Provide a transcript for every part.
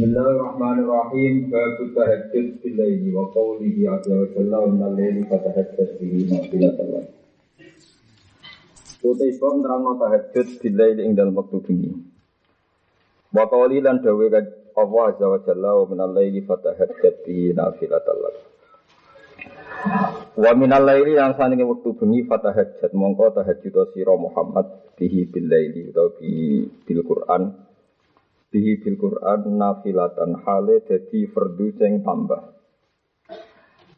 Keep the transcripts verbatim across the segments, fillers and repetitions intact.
Bismillahirrahmanirrahim. Babu tahajjud billahi wa qawlihi azza wa jalla innal layli fatahajjad bihi nafilatan. Kota Islam nerangno tahajjud billahi ing dalem wektu bengi. Wa qawli lan dawuh Allah azza wa jalla innal layli fatahajjad bihi nafilatan. Wa minal layli lan sanenge wektu bengi fatahajjad mongko tahajjud sira Muhammad bihi billahi wa bi bil Qur'an. Bihi bil Qur'an nafilatan hale dadi fardu sing tambah.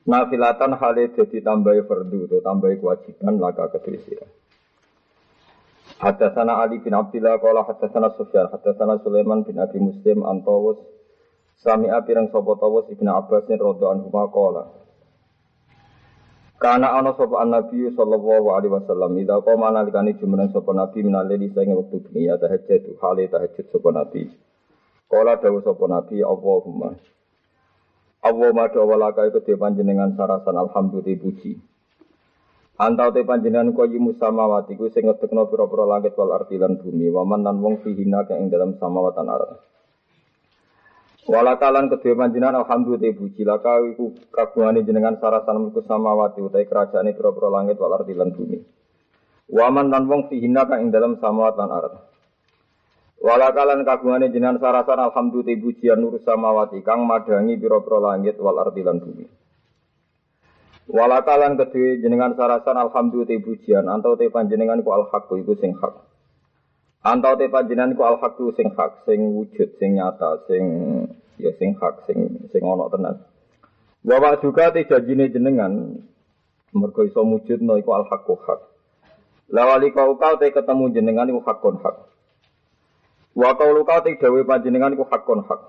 Nafilatan hale dadi tambahi fardu to tambahi kewajiban laka kedresira. Hadatsana Ali bin Abdillah qala hadatsana Sufyan hadatsana Sulaiman bin Abi Muslim an Tawus sami'a pirang sapa Tawus Ibnu Abbas radhiyallahu anhu qala Kana ana sapa Nabi sallallahu alaihi wasallam ida qoma nalikane jumeneng sapa Nabi minale diseng wektu dunia tahajjud hale tahajjud sapa Nabi. Kala dawuh sapa Nabi Allahumma Allahumma ta'ala kae kedhe panjenengan sarasan alhamdulillah puji. Antau te panjenengan koyo musamawati ku sing ngedekno pira-pira langit wal ardi lan bumi waman lan wong fihina kang ing dalam samawatan ardi. Walakalan kedhe panjenengan alhamdulillah puji laka iku kagungane jenengan sarasan mulku samawati utahe kerajaane pira-pira langit wal ardi lan bumi. Waman lan wong fihina kang ing dalam samawatan ardi. Walakalan kagungane jenengan sarasan alhamdulillah pujian nur samawati kang madangi pira-pira langit wal ardi lan bumi. Walakalan kedue jenengan sarasan alhamdulillah pujian antau te panjenengan ku al-haq iku sing hak. Antau te panjenengan ku al-haq iku sing hak, sing wujud, sing nyata, sing ya sing hak, sing sing ana tenan. Wa juga te janjine jenengan mergo iso wujudna iku al-haq hak. Lawali kau kau te ketemu jenengan iku hakun hak. Wa qauluka te dhewe panjenengan iku hakun hak.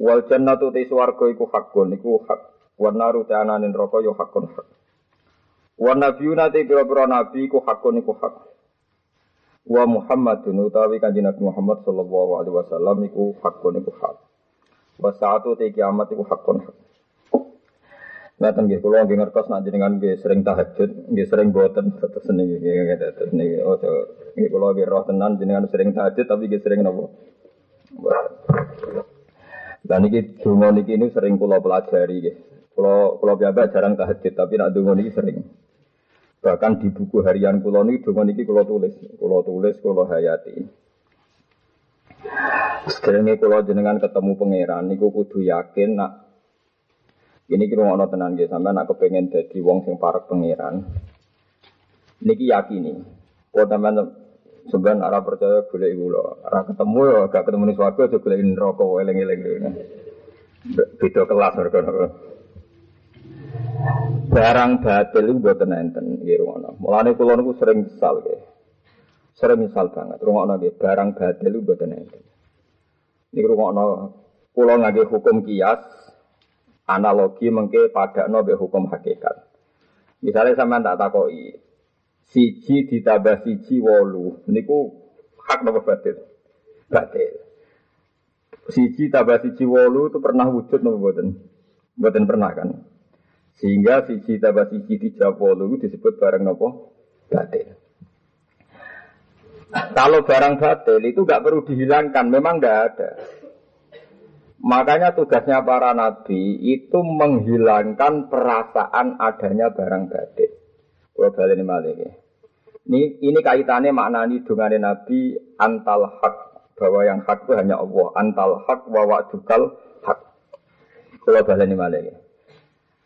Wal jannatu te swarga iku hakun iku hak. Wa naru ta'ana nin roko yo hakun hak. Wa nabiyuna te pira-pira nabi iku hakun iku hak. Wa Muhammadun utawi kanjeng Nabi Muhammad sallallahu alaihi wasallam iku hakun iku hak. Wa saatu te kiamat iku hakun hak. Ngaten nggih kula nggih ngertos nek jenengan nggih sering tahajud, nggih sering boten tetes niki nggih niki ojo nggih kula nggih roh tenan jenengan sering tahajud tapi nggih sering napa. Lan niki donga niki niku sering kula pelajari nggih. Kula kula piyambak jarang tahajud tapi nek donga niki sering. Bahkan di buku harian kula niki donga niki kula tulis, kula tulis kula hayati. Sekarang kula jenengan ketemu pangeran niku kudu yakin nek ini kira ana tenan nggih sampeyan nek kepengin dadi wong sing parek pangeran. Niki yakini. Potamane sampeyan ora percaya golek kula. Ora ketemu ya gak ketemu swarga aja golek neraka eling-eling. Beda kelas mergo. Barang batil iku mboten enten nggih ngono. Mulane kula niku sering kesal nggih. Sering misal banget rungokno nggih barang batil iku mboten enten. Niki rungokno kula ngangge hukum kias. Analogi mengke padakno mbek hukum hakikat. Misale sampean tak takoki siji ditambah siji wolu niku hak napa batil? Batil. Siji tambah siji wolu itu pernah wujud napa mboten? Mboten pernah kan. Sehingga siji tambah siji dijawab wolu disebut barang napa? Batil. Kalau barang batil itu enggak perlu dihilangkan, memang enggak ada. Makanya tugasnya para nabi itu menghilangkan perasaan adanya barang batil. Kalau balik ini malah ini. Ini kaitannya maknanya dengan nabi antal hak. Bahwa yang hak itu hanya Allah. Antal hak wa wa'dukal hak. Kalau balik ini malah ini.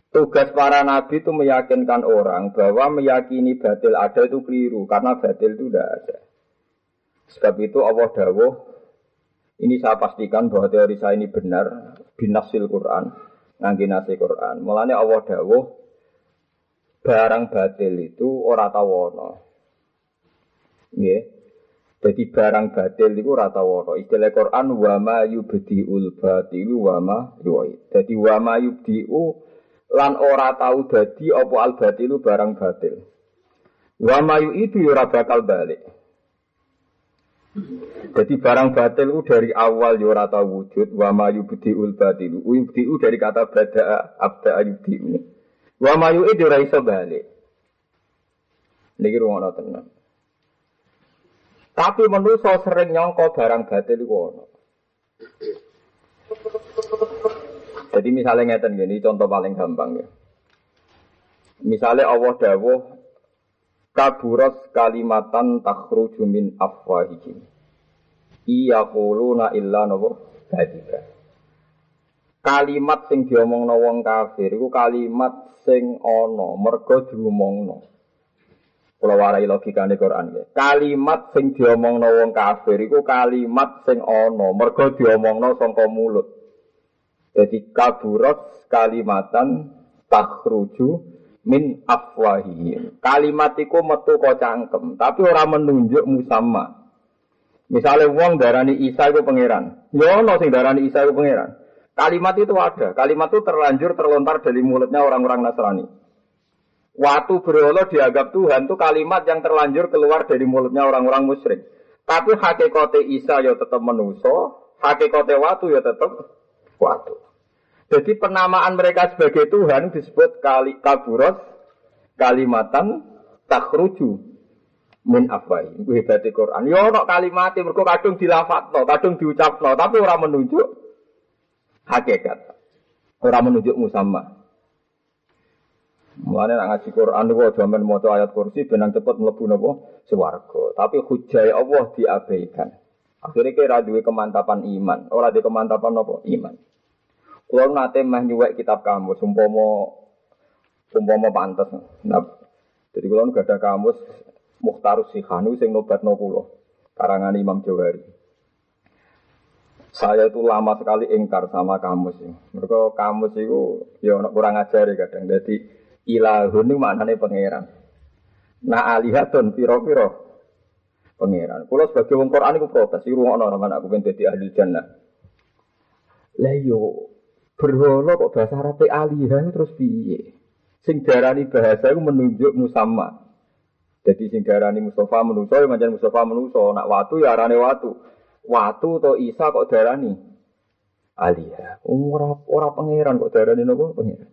Tugas para nabi itu meyakinkan orang bahwa meyakini batil ada itu keliru. Karena batil itu tidak ada. Sebab itu Allah dawuh. Ini saya pastikan bahwa teori saya ini benar binasil Quran, ngangge nase Quran. Mulane Allah dawuh barang batil itu ora tawono. Nggih. Dadi barang batil iku ora tawono. Istilah Quran wa ma yubdiul batilu wa ma yu'id. Dadi wa ma yubdiu lan ora tau dadi apa al batilu barang batil. Wa ma yu'id ora bakal balik. Jadi barang batil itu dari awal yurata wujud wa ma yubdiul batilu. Yubdiu dari kata bada'a abda'a yubdiu. Wa ma yu'id ora iso balik. Niki rumono tenan. Tapi manusa sering nyangka barang batil iku ono. Jadi misalnya ngeten gini, contoh paling gampang ya. Misalnya Allah dawuh kaburat kalimatan takhruju min afwahihim. Iya quluna illa nahu kadhiba. Kalimat sing diomongno wong kafir iku kalimat sing ana merga diomongno. Kula warai logikane Quran ya. Kalimat sing diomongno wong kafir iku kalimat sing ana merga diomongno saka mulut. Dadi kaburat kalimatan takhruju min afwahihim. Kalimat iku metu ka cangkem, tapi ora menunjuk musamma. Misale wong darani Isa iku pangeran. Ya ono sing darani Isa iku pangeran. Kalimat itu ada, kalimat itu terlanjur terlontar dari mulutnya orang-orang Nasrani. Waktu berhala dianggap Tuhan itu kalimat yang terlanjur keluar dari mulutnya orang-orang musyrik. Tapi hakikate Isa ya tetap manusa, hakikate watu ya tetap watu. Jadi penamaan mereka sebagai Tuhan disebut kali kaburos kalimatan takhruju min afwai. Iku hebate Quran. Ya ana kalimate mergo kadung dilafadzno, kadung diucapno, tapi ora menunjuk hakikat. Ora menunjuk musamma. Mulane nek ngaji Quran kok aja men maca ayat kursi ben nang cepet mlebu napa swarga. Tapi hujjah Allah diabaikan. Akhire ki ra duwe kemantapan iman, ora duwe kemantapan napa iman. Kalau nanti mah nyuwek kitab kamus, umpomo, umpomo pantas. Nah, jadi kalau nggak ada kamus, Mukhtarus Sikhanu sing nobat nokuloh, karangan Imam Jawhari. Saya itu lama sekali ingkar sama kamus. Mereka kamus itu, ya kurang ajari kadang. Jadi ilahun itu maknanya pangeran. Nah alihatun piro-piro pangeran. Kalau sebagai wong Quran itu protes, itu orang-orang aku pengen jadi ahli jannah. Layo. Berhala kok bahasa Arabe alihan terus piye? Sing darani bahasa iku menunjuk musamma. Dadi sing darani Mustafa manusa ya pancen Mustafa manusa, nak watu ya arane watu. Watu to Isa kok darani alihan. Ora ora pangeran kok darani napa pangeran.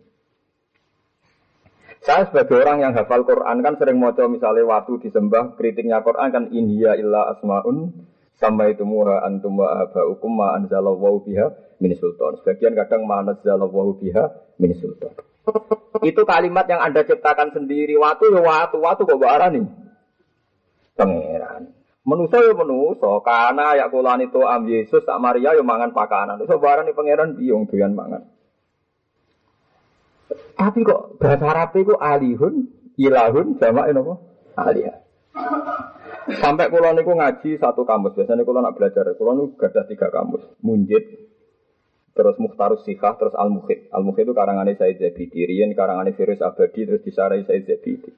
Saya sebagai orang yang hafal Quran kan sering maca misalnya watu disembah, kritiknya Quran kan in hiya illa asmaun samaitumuha antum wa abaukum ma anzalallahu biha min sultan. Sebagian kadang ma anzalallahu biha min sultan. Itu kalimat yang Anda ciptakan sendiri. Watu ya watu, watu kok mbok arani pangeran. Manusa ya manusa, kana ya kulani to am Yesus sak Maria ya mangan pakanan. Iso mbok arani pangeran piye doyan mangan. Tapi kok bahasa Arabe kok alihun, ilahun jamake napa? Alih. Sampai kula niku ngaji satu kamus. Biasanya kula nak belajar, kula niku gadah tiga kamus. Munjid, terus Mukhtarus Sikhah, terus Al-Mukhit. Al-Mukhit itu karangane Said Zabidi, riyen karangane Firuz Abadi, terus disarai Said Zabidi.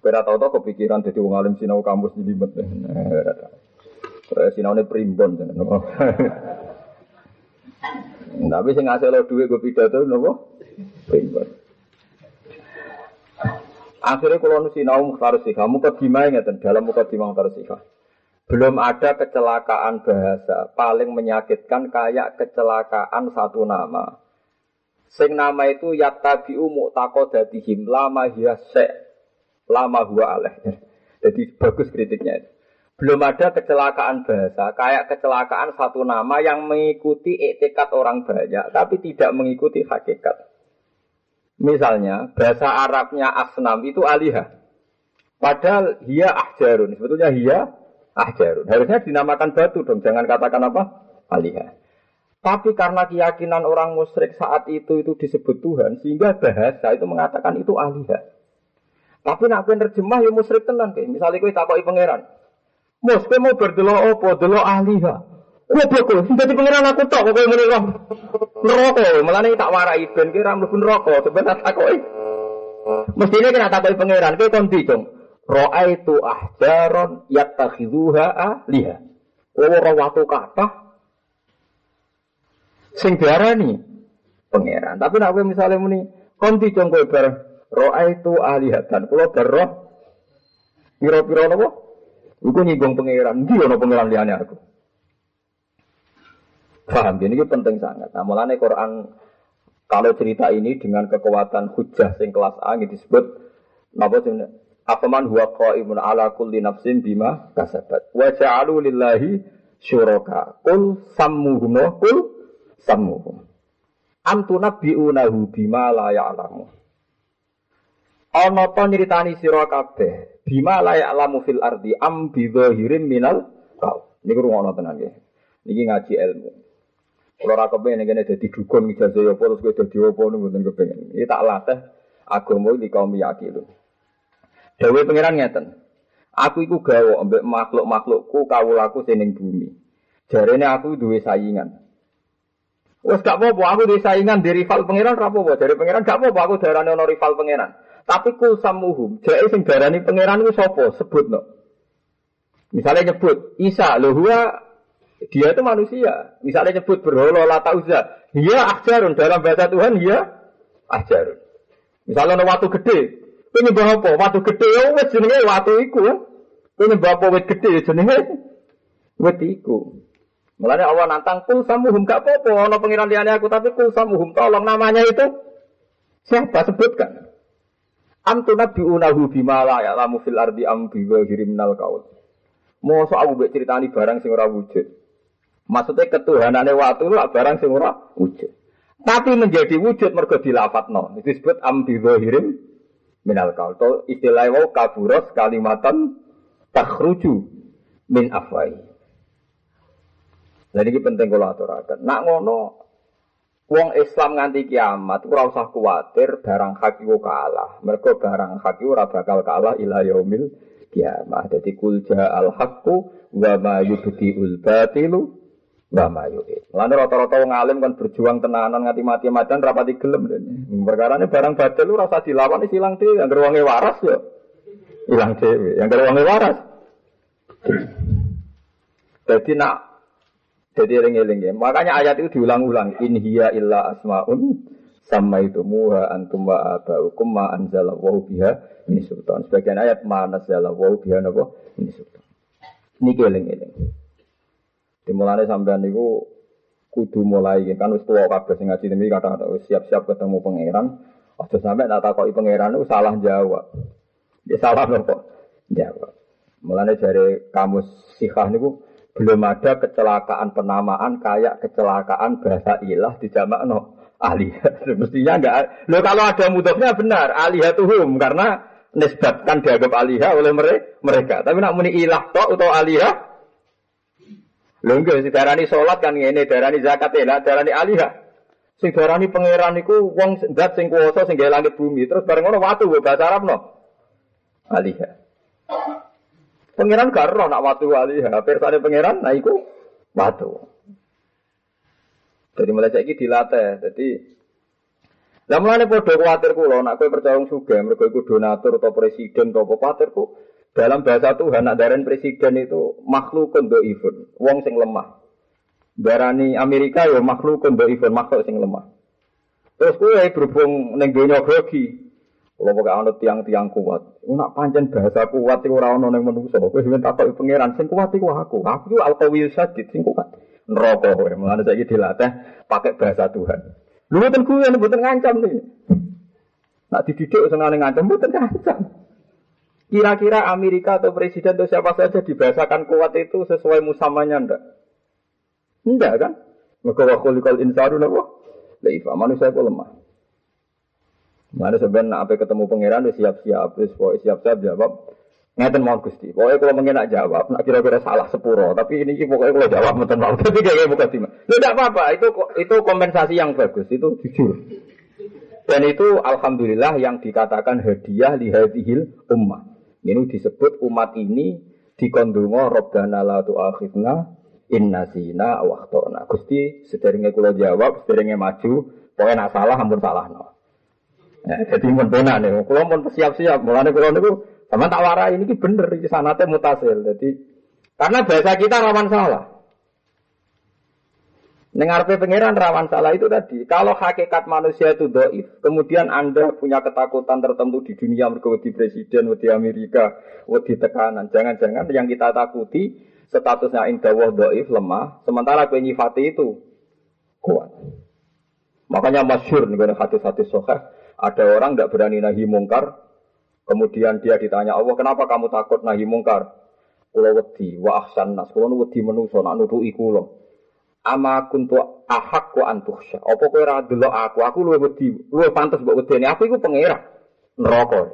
Kira tau-tau kepikiran dadi wong alim sinau kamus iki limet. Terus sinaune primbon tenan. Tapi sing ngaselo dhuwit go pidato napa? Primbon. Akhirnya kalau nu sinau Mukhtarus Sikhah, mukadimah ngeten dalam mukadimah Mukhtarus Sikhah. Belum ada kecelakaan bahasa paling menyakitkan kayak kecelakaan satu nama. Sing nama itu yattabi'u muqtaqadatihim lama hiya syai' lama huwa alaih. Jadi bagus kritiknya itu. Belum ada kecelakaan bahasa kayak kecelakaan satu nama yang mengikuti iktikad orang banyak tapi tidak mengikuti hakikat. Misalnya, bahasa Arabnya asnam itu alihah. Padahal hiya ahjarun. Sebetulnya hiya ahjarun. Harusnya dinamakan batu dong. Jangan katakan apa? Alihah. Tapi karena keyakinan orang musyrik saat itu itu disebut Tuhan, sehingga bahasa itu mengatakan itu alihah. Tapi nak penerjemah ya musyrik tenan. Misalnya kita takoki pangeran. Mus, kowe mau berdelok apa? Delok alihah. Goblok kowe. Sing dadi pangeran aku tok kowe ngene kok. Neraka, melane tak warai ben ki ra mlebu neraka, sebenarnya takoki. Mestine kena takoki pangeran, kowe kon ndi, Cung? Ra'aitu ahjaron yattakhizuha aliha. Kowe ora watu kathah sing diarani pangeran. Tapi nek kowe misale muni, kon ndi, Cung, kowe bar ra'aitu alihatan, kula berro pira-pira napa? Iku nyinggung pangeran, ndi ana pangeran liyane aku. Paham, ini penting sangat. Nah, mulanya Quran kalau cerita ini dengan kekuatan hujjah sing kelas A ini disebut Afaman huwa qa'imun ala kulli nafsin bima kasabat wa ja'alu lillahi syuraka qul sammuhum qul sammuhum. Antunab bi'unahu bima la ya'lamu. Ana ta nyritani sira kabeh bima la ya'lamu fil ardi am bi zahirin minal qaul. Niku ngono tenan nggih. Niki ngaji ilmu. Kula ra kepengin ngene dadi dukun ijazah apa terus kowe dadi apa niku mboten kepengin. Iki tak latih agama iki kaum yakin. Dewe pangeran ngeten. Aku iku gawe ambek makhluk-makhlukku kawulaku sing ning bumi. Jarene aku duwe saingan. Wes gak apa-apa aku duwe saingan dari rival pangeran ra apa-apa. Dari pangeran gak apa-apa aku darane ana rival pangeran. Tapi ku samuhum, jake sing darani pangeran ku sapa? Sebutno. Misalnya nyebut Isa, lho huwa dia itu manusia. Misalnya nyebut berhala Lata Uzza, dia ajarun dalam bahasa Tuhan dia ajarun. Misalnya ana watu gede, kowe nyembah apa? Watu gede wis jenenge watu iku. Kowe nyembah apa wit gede jenenge wit iku. Mulane Allah nantang kul samuhum gak apa-apa ana pengiran liyane aku tapi kul samuhum tolong namanya itu siapa sebutkan. Antuna biunahu bima la ya'lamu fil ardi am bi ghirim nal qaul. Mosok aku mbek critani barang sing ora wujud. Maksudnya ketuhanane watu lak barang sing ora wujud. Tapi menjadi wujud mergo dilafadzno. Itu disebut am bi ghirim minal qaul. To istilah wa kaburas kalimatan takhruju min afwai. Jadi ini penting kalau aturakan. Nak ngono, wong Islam nganti kiamat, ora usah kuwatir barang hak iku kalah. Mergo barang hak iku ora bakal kalah ila yaumil kiamah. Dadi kul ja'al haqqu wa ma yubdiul batilu wa ma yu'id. Lan rata-rata wong alim kan berjuang tenanan nganti mati-matian rapati gelem dene. Perkarane barang batil ora usah dilawan wis ilang dhewe, anggere wonge waras ya. Ilang dhewe, anggere wonge waras. Dadi nak jadi eling-eling. Makanya ayat itu diulang-ulang. In hiya illa asmaun samaitumuha antum wa abaukum ma anzalallahu biha min sultan. Sebagian ayat ma anzalallahu biha napa min sultan. Niki eling-eling. Dimulane sampean niku kudu mulai kan wis tuwa kabeh sing ngaji niki kata-kata wis siap-siap ketemu pangeran. Aja sampe nak takoki pangeran niku salah jawab. Ya salah kok. Jawab. Mulane jare kamus Sihah niku belum ada kecelakaan penamaan kayak kecelakaan bahasa ilah di jamakno alihah. Mestinya enggak. Loh kalau ada mudhofnya benar alihatuhum karena nisbatkan dianggap alihah oleh mereka. Tapi nak muni ilah tok utawa alihah? Loh enggak sing darani salat kan ngene, darani zakat elak, darani alihah. Sing darani pangeran iku wong zat sing kuwasa sing gawe langit bumi. Terus bareng ngono watu bahasa Arabno. Alihah. Pengiran gak roh nak watu wali, hampir sana pengiran, nah itu watu. Jadi mulai saiki dilatih, jadi lah mulane padha kuwatirku lho, nak kowe percaya wong sugih, mergo iku donatur atau presiden atau kuwatirku dalam bahasa Tuhan nak darani presiden itu makhlukun dhaifun, wong sing lemah. Darani Amerika ya makhlukun dhaifun, makhluk sing lemah. Terus kowe berhubung ning donya grogi. Kalau pakai anak tiang-tiang kuat, nak pancen bahasa kuat itu orang orang yang menuso. Kau sebentar tahu pangeran, sing kuat itu aku, aku alkohol sajid, sing kuat. Neroko, mana saya gitu dilatih pakai bahasa Tuhan. Lu bukan kau yang bukan ngancam nih. Nak dididik senang ngancam, bukan ngancam. Kira-kira Amerika atau presiden atau siapa saja dibahasakan kuat itu sesuai musamanya ndak? Ndak kan? Maka wakul kal insaru nabo, leifah manusia itu lemah. Mane sampeyan nek ketemu pangeran wis siap-siap, wis pokoke siap-siap jawab. Ngeten mawon Gusti. Pokoke kula mengki nek jawab, nek kira-kira salah sepuro, tapi ini iki pokoke kula jawab mboten mawon. Tapi kaya muka dima. Lho ndak apa-apa, itu itu kompensasi yang bagus, itu jujur. Dan itu alhamdulillah yang dikatakan hadiah li hadhil ummah. Ini disebut umat ini dikondonga Rabbana la tu'akhidna in nasina aw akhtana. Gusti sederenge kula jawab, sederenge maju, pokoke nek salah ampun salahno. Ya, jadi pun benar nih, kalau pun siap-siap, mulanya kalau nih, sama tak warai ini bener, ini sanate mutasil. Jadi karena bahasa kita rawan salah. Nengarpe pangeran rawan salah itu tadi. Kalau hakikat manusia itu doif, kemudian Anda punya ketakutan tertentu di dunia mergo wedi presiden, wedi Amerika, wedi tekanan. Jangan-jangan yang kita takuti statusnya indawah doif lemah, sementara kue nyifati itu kuat. Makanya masyhur nih hadis-hadis sahih. Ada orang tidak berani nahi mungkar, kemudian dia ditanya Allah, kenapa kamu takut nahi mungkar? Kula wedi wa ahsan nas, kula wedi menungso nak nuduhi kula. Ama kuntu ahakku antuhsya. Apa kowe ora delok aku? Aku luwih wedi, luwih pantes mbok wedeni. Aku iku pangeran neraka.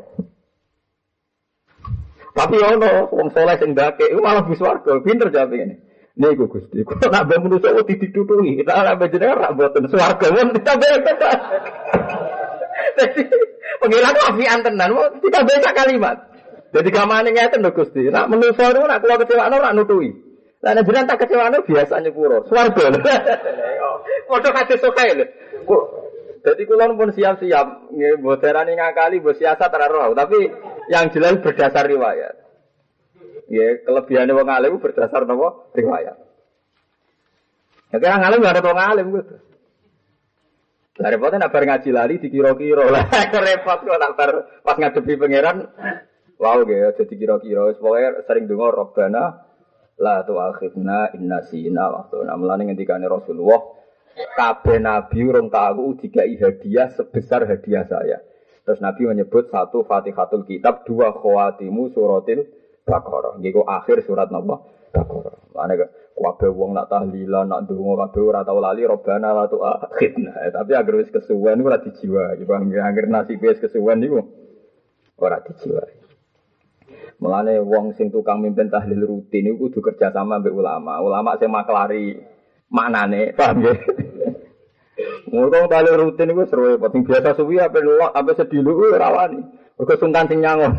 Tapi ono wong saleh sing ndake iku malah bis warga, pinter jawab ngene. Niku Gusti, kok nak ben manusa wedi ditutuhi, kita ora bener ora mboten swarga men kita bener. Dadi pengiran afian tenan, kita beda kalimat. Jadi kamane ngeten lho Gusti, nak manusa niku nak kula kecewakno ora nutuhi. Karena jenang tak kecewaan biasanya pura. Suarga. Kodok hadis sokai. Jadi kulon pun siap-siap. Boteran ini ngakali, bersiasat terarau. Tapi yang jelas berdasar riwayat. Ya, kelebihannya orang alim berdasar nama riwayat. Ya, orang alim gak ada orang alim. Nah, repotnya nabar ngaji lari dikira-kira. Repot kalau nabar pas ngadepi pangeran. Wow, ya, jadi kira-kira. Pokoknya sering dengar Rabbana la tu'akhidna inna sina waktuna. Mulane ngendikane Rasulullah, kabeh nabi urung tahu dikai hadiah sebesar hadiah saya. Terus Nabi menyebut satu Fatihatul Kitab, dua khawatimu suratil Baqarah. Nggih kok akhir surat napa? Baqarah. Mulane kabeh wong nak tahlilan, nak ndonga kabeh ora tau lali Rabbana la tu'akhidna. Tapi anggere wis kesuwen ora dijiwai. Anggere nasibe wis kesuwen niku ora dijiwai. Mulane wong sing tukang mimpin tahlil rutin iku kudu kerja sama mbek ulama. Ulama sing maklari maknane, paham nggih? Ngono tahlil rutin iku seru, penting biasa suwi ape lelok ape sedilu ora wani. Mergo sungkan sing nyangon.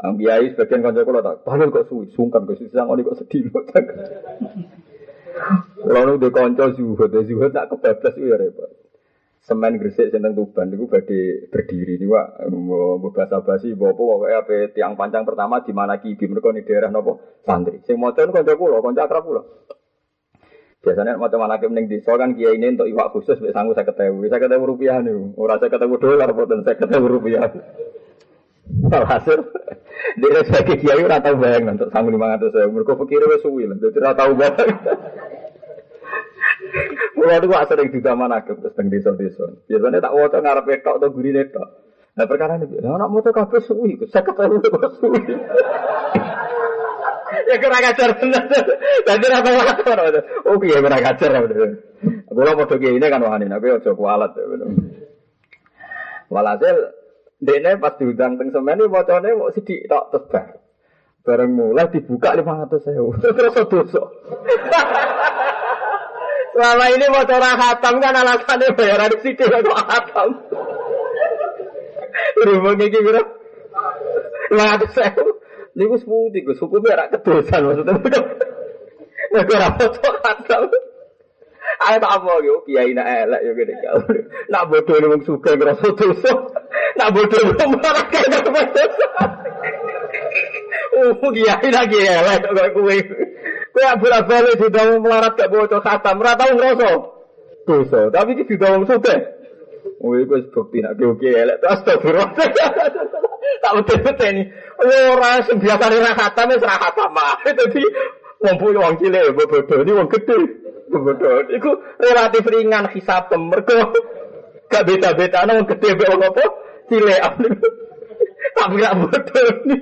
Ambiai sebagian kanca kula tak, tahlil kok suwi, sungkan kok sing nyangon kok sedilu. Lalu de kanca zuhud, zuhud tak kebablas ya repot. Semen Gresik sing teng Tuban niku badhe berdiri niku Pak mbo basa-basi apa pokoke ape tiang panjang pertama di mana Ki Ibu mergo ni daerah napa santri sing maca niku kanca kula kanca akrab kula biasane maca manake ning desa kan kiyaine entuk iwak khusus mek sangu lima puluh ribu lima puluh ribu rupiah niku ora lima puluh ribu dolar boten lima puluh ribu rupiah alhasil dhewe sake kiai ora tau bayang entuk sangu lima ratus ribu mergo pikire wis suwi lho dadi ora tau bayang. Mula tu aku sering juga mana ke tentang desa-desa. Biasanya tak wajar ngarap letak atau gurih letak. Nah perkara ni, anak motor kafe suwi, saya kata motor kafe suwi. Ya kurang ajar benar. Tadi rata wajar. Okey, kurang ajar. Bola motor ini kan wahanin. Tapi ojo kualat. Walhasil, dene pas diundang teng semen ni motornya mau sedih tak terbang. Barang mulai dibuka lima ratus ribu. Terus dosa. Selama ini motor khatam kan alasannya bayaran sidik atau khatam. Rumahnya kira-kira lima ratus ribu. Ini aku semudik, hukumnya ada kedosan maksudnya. Aku motor khatam. Aku tak apa, ya ini elak. Nak bodoh ini orang suka ngerasa dosa. Nak bodoh ini orang marah ngerasa dosa. Oh, ya ini lagi elak. Kaya bola-balik sudah melarat gak bawa khatam, ratau ngerosok dosa, tapi ini sudah orang sudah wih, gue sebukti nak oke elek, astagfirullah tak betul-betul ini orang yang biasa ngerah khatam, ya serah khatam jadi, ngomong orang gila, bodoh ini orang gede bodoh, itu relatif ringan hisap temergo gak beda-beda, orang gede, orang apa gila, tapi gak bodoh ini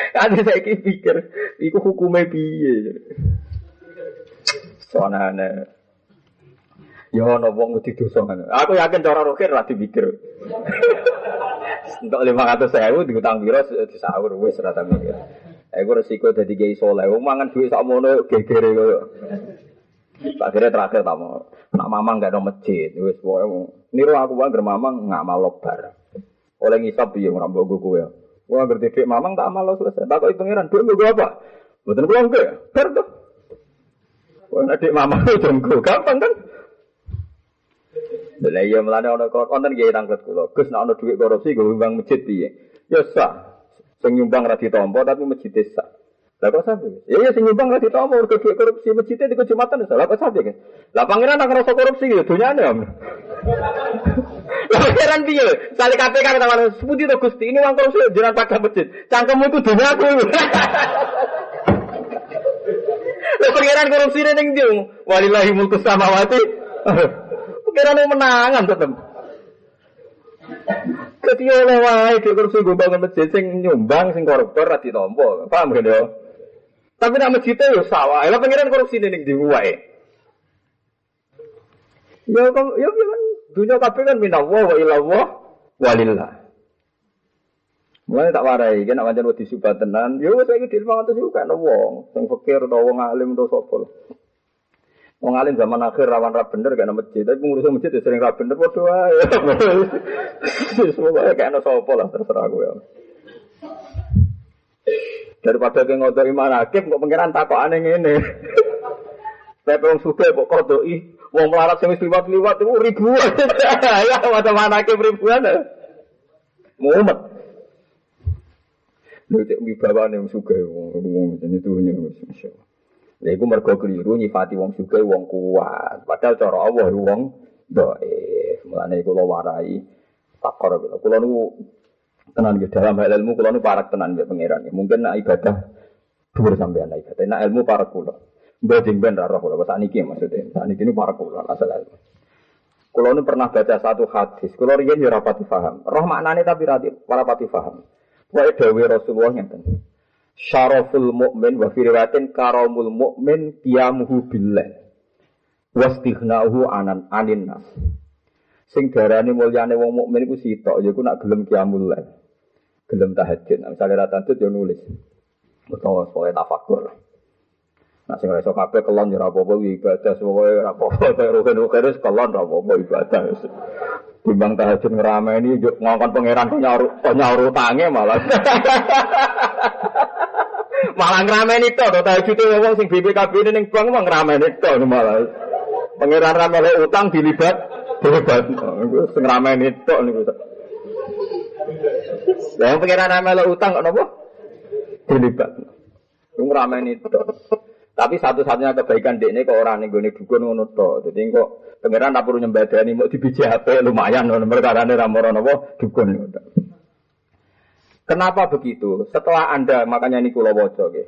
ada saya pikir, itu hukumnya piye. Soalnya, ya nobong uti dosa. Aku yakin cara rokir lah dipikir. Untuk lima ratus ribu diutang biros di sahur, wes rata mikir. Aku resiko dari gay soleh, aku mangan duit sama mono geger itu. Akhirnya terakhir tak mau, nak mamang nggak ada masjid. Wes boleh, niru aku bang germamang nggak malok bar. Oleh ngisap dia merambok gugu ya. Wah, berarti dek mamang tak amal lo selesai. Takut pengiran, dek gue apa? Betul belum ke? Berdo. Wah, dek mamang itu jengku, gampang kan? Bila ia melanda orang konten gaya tangkut kulo. Gus nak orang duit korupsi, gue nyumbang masjid dia. Ya sah, senyumbang rati tombo tapi masjid desa. Lah kok sah? Ya ya senyumbang rati tombo untuk duit korupsi masjidnya di kecamatan desa. Lah kok sah dia? Lah pengiran nak rasa korupsi gitu, dunia ni om. Lahiran dia, salik K P K kita malah seperti itu Gusti ini orang korupsi jalan pakai masjid, cangkemmu itu dunia aku. Lahiran korupsi ini yang dia, walillahi mulkus samawati. Lahiran yang menangan tetap. Ketika lewat korupsi gue bangun masjid, sing nyumbang, sing koruptor, rati tombol, paham kan dia? Tapi nak masjidnya ya sawah. Lah pengiran korupsi ning ndi wae. Ya kok ya kan dunia kabeh kan minallah wa ilallah walillah. Mulane tak warai iki nek pancen wedi subah tenan, ya wis saiki dilmangantos iku kan wong sing fikir utawa wong alim utawa sapa. Wong alim zaman akhir rawan ra bener gak ana masjid, tapi pengurus masjid ya sering ra bener padha wae. Wis pokoke gak ana sapa lah terserah kowe. Daripada ke ngodoi manakib, kok pengiran takokane ngene. Tapi wong sugih kok kodoi, wong melarat sing wis liwat-liwat iku ribuan. Ya macam manakib ribuan. Mumet. Lha tek mbibawane wong sugih wong jenenge dunya wis insyaallah. Lha iku mergo keliru nyifati wong sugih wong kuat, padahal cara Allah wong dhaif. Mulane kula warai takor kula niku tenan ge dalam hal ilmu kula nu parek tenan mbek pangeran. Mungkin nek ibadah dhuwur sampeyan nek ibadah, nek ilmu parek kula. Mbedeng ben ra roh kula sakniki maksude. Sakniki niku parek kula asal ilmu. Kula nu pernah baca satu hadis, kula riyen yo ora pati paham. Roh maknane tapi ra pati paham. Wae dawuh Rasulullah ngenten. Syaraful mukmin wa fi riwayatin karamul mukmin qiyamuhu billah wastighnahu anan anin nas. Sing darane mulyane wong mukmin iku sitok ya iku nak gelem qiyamul lail. Gelem tahajud, misale ra tahajud yo nulis. Utawa soal tafakur. Nah sing ora iso kabeh kelon yo ora apa-apa ibadah wae ora apa-apa terus kelon ora apa-apa ibadah. Timbang tahajud ngrameni yo ngongkon pangeran nyaru nyaru tange malah. Malah ngrameni to tahajud wong sing B P K B ning bang ngrameni to malah. Pangeran ra oleh utang dilibat berbat. Iku sing rameni tok niku. Lah pangeran amale utang kok napa? Dilibat. Wong rameni tok. Tapi satu-satunya kebaikan dekne kok ora ning gone dukun ngono tok. Dadi kok pangeran ra perlu nyembadani mok dibiji ape lumayan ngono perkarane ra moro napa dukun ngono tok. Kenapa begitu? Setelah Anda makanya niku kula waca nggih.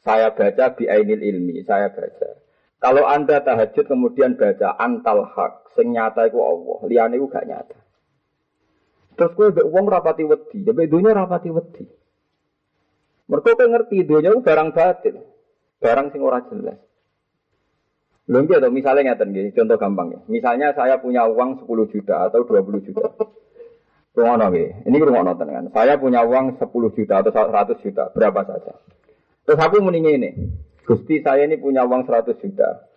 Saya baca bi ainil ilmi, saya baca. Kalau Anda tahajud kemudian baca antal haq, sing nyata iku Allah, liyane iku gak nyata. Terus kowe mbek wong rapati wedi, mbek dunya rapati wedi. Mergo kowe ngerti dunya iku barang batil, barang sing ora jelas. Lha nggih to misale ngaten nggih, contoh gampang ya. Misalnya saya punya uang sepuluh juta atau dua puluh juta. Ngono nggih. Ini ngono tenan. Saya punya uang sepuluh juta atau seratus juta, berapa saja. Terus aku muni ngene. Gusti saya ini punya uang seratus juta.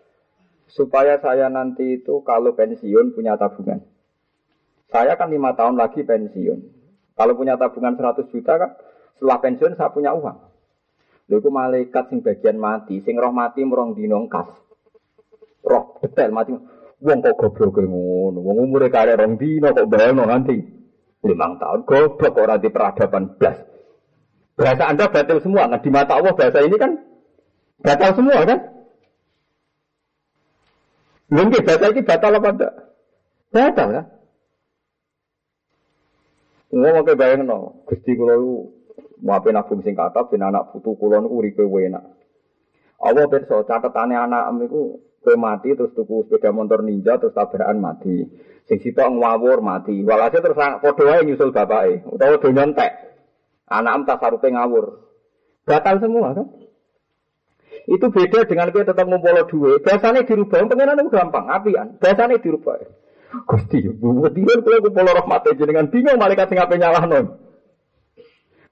Supaya saya nanti itu kalau pensiun punya tabungan. Saya kan lima tahun lagi pensiun. Kalau punya tabungan seratus juta kan setelah pensiun saya punya uang. Lha iku malaikat sing bagian mati, sing roh mati merong dinong kas. Roh betel mati. Wong kok goblok ngono. Wong umure karep rong dino kok bayangno nganti lima tahun goblok ora di peradaban blas. Bahasa Anda batil semua. Nah di mata Allah bahasa ini kan batal semua kan? Mungkin batal ini batal apa enggak? Batal kan? Nggak mau kebayang no. Gusti kula lu maafin abung sing kata, bin anak putu kula nu uripe wena. Awal perso catatane anak amiku kowe mati terus tuku sepeda motor ninja terus tabrakan mati. Sing sitok ngawur mati. Walhasil terus padha wae nyusul bapake utawa do nyontek. Anak em tasarupe ngawur. Batal semua kan? Itu beda dengan kita tetap ngumpul duit. Biasanya dirubah, pengenalan itu gampang, apian. Biasanya dirubah. Gusti, bedinan kalau ngumpul rahmat aja dengan bingung malaikat sing ape nyalahno.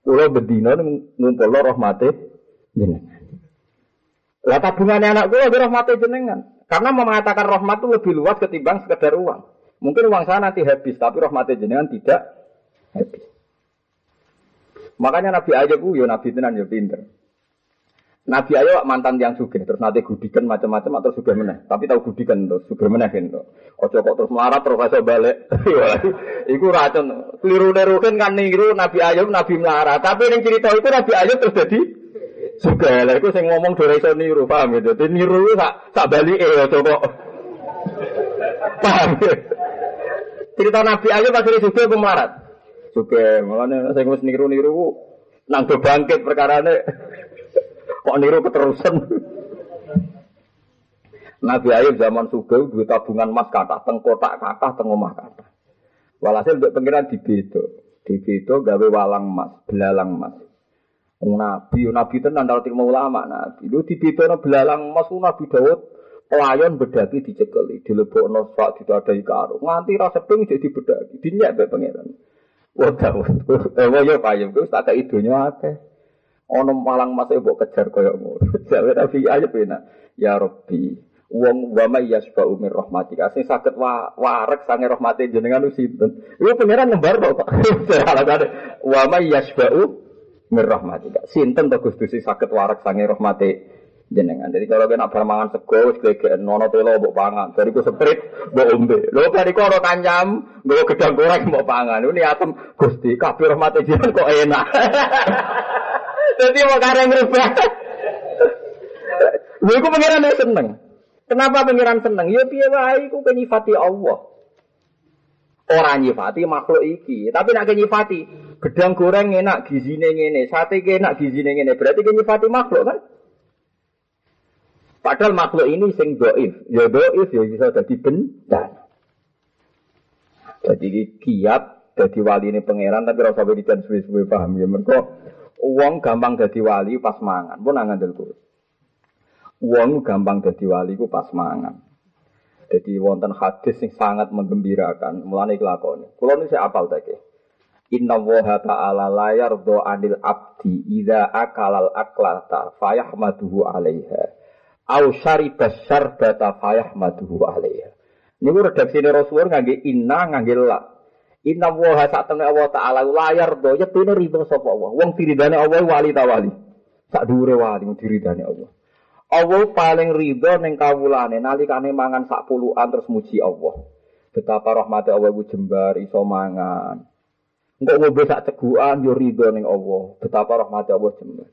Kalau bedinan ngumpul rahmat jenengan. Lah tabungane anak kula rahmat jenengan. Karena mengatakan rahmat itu lebih luas ketimbang sekedar uang. Mungkin uang saya nanti habis, tapi rahmat jenengan tidak habis. Makanya Nabi aja ku yo Nabi tenan yo pinter. Nabi ayo mantan yang sugih terus nanti gudikan macam-macam terus sugih meneh. Tapi tahu gudikan terus sugih meneh ento. Aja kok terus melarat terus iso balik. Iku racun. Kliru-kliruken kan niru Nabi Ayub Nabi melarat. Tapi ning cerita itu Nabi Ayub terus dadi sugih. Lha iku sing ngomong dora iso niru, paham gitu. Dadi niru sak sak balike aja kok. Paham. Cerita Nabi Ayub pas sugih kok melarat. Sugih, makane sing wis niru-niru ku nang do bangkit perkarane. Kok niru keterusan. Nabi Ayub zaman sugih duwe tabungan emas kathah teng kotak kathah teng omah kathah. Walhasil mbek pengiran dibeto, dibeto gawe walang emas, belalang emas. Nabi, Nabi itu nandal terima ulama Nabi. Lu dibitono belalang masuk Nabi Daud. Pelayan bedaki dicekeli, dilebokno sak ditadai karo. Nganti ra seping jadi bedaki, dinyak bae pangeran. Wah Daud, eh yo payem ku tak kei dunyo akeh. Ana malang mas mbok kejar koyo ngono. Jawe Nabi Ayub enak. Ya Rabbi, wong wa may yasfa'u min rahmatika. Sing saged wareg sange rahmate jenengan sinten? Iku pangeran nembar kok. Wa may yasfa'u min rahmatika. Sinten to Gusti sing saged wareg sange rahmate jenengan. Jadi kalau kena permangan sego, segegan nono telo buk pangan. Dari ku seprit buk umbe. Lo dari ku orang kancam, buk gedang goreng buk pangan. Ini asem gusti kafir mati jeneng kok enak. Jadi mau kareng rubah. Lo ku pengiran seneng. Kenapa pengiran seneng? Ya piye wae ku nyifati Allah. Orang nyifati makhluk iki. Tapi nak nyifati gedang goreng enak gizine ngene, sate enak gizine ngene. Berarti nyifati makhluk kan? Padahal makhluk ini sing doif, ya doif ya bisa jadi benar. Jadi kiat, jadi wali ini pangeran tapi rasa berikan suwe-suwe paham ya. Merko, uang gampang jadi wali pas mangan, pun ngandel kuwi. Uang gampang jadi wali ku pas mangan. Jadi wonten hadis yang sangat menggembirakan, mulane kelakone. Kulo niki apal ta iki. Inna Allaha ta'ala la yardo 'anil 'abdi idza akalal aklata fayahmaduhu 'alaiha. Au syaribas syarbata fayahmaduhu alaiha. Niku redaksine Rasulullah ngangge inna ngangge la. Inna wa satane Allah taala layar do yetune riba sapa Allah. Wong diridane Allah wali ta wali. Sak dhuure wali diridane Allah. Allah paling ridha ning kawulane nalikane mangan sak puluhan terus muji Allah. Betapa rahmate Allah ku jembar iso mangan. Engko ngombe sak cegukan yo ridha ning Allah. Betapa rahmate Allah jembar.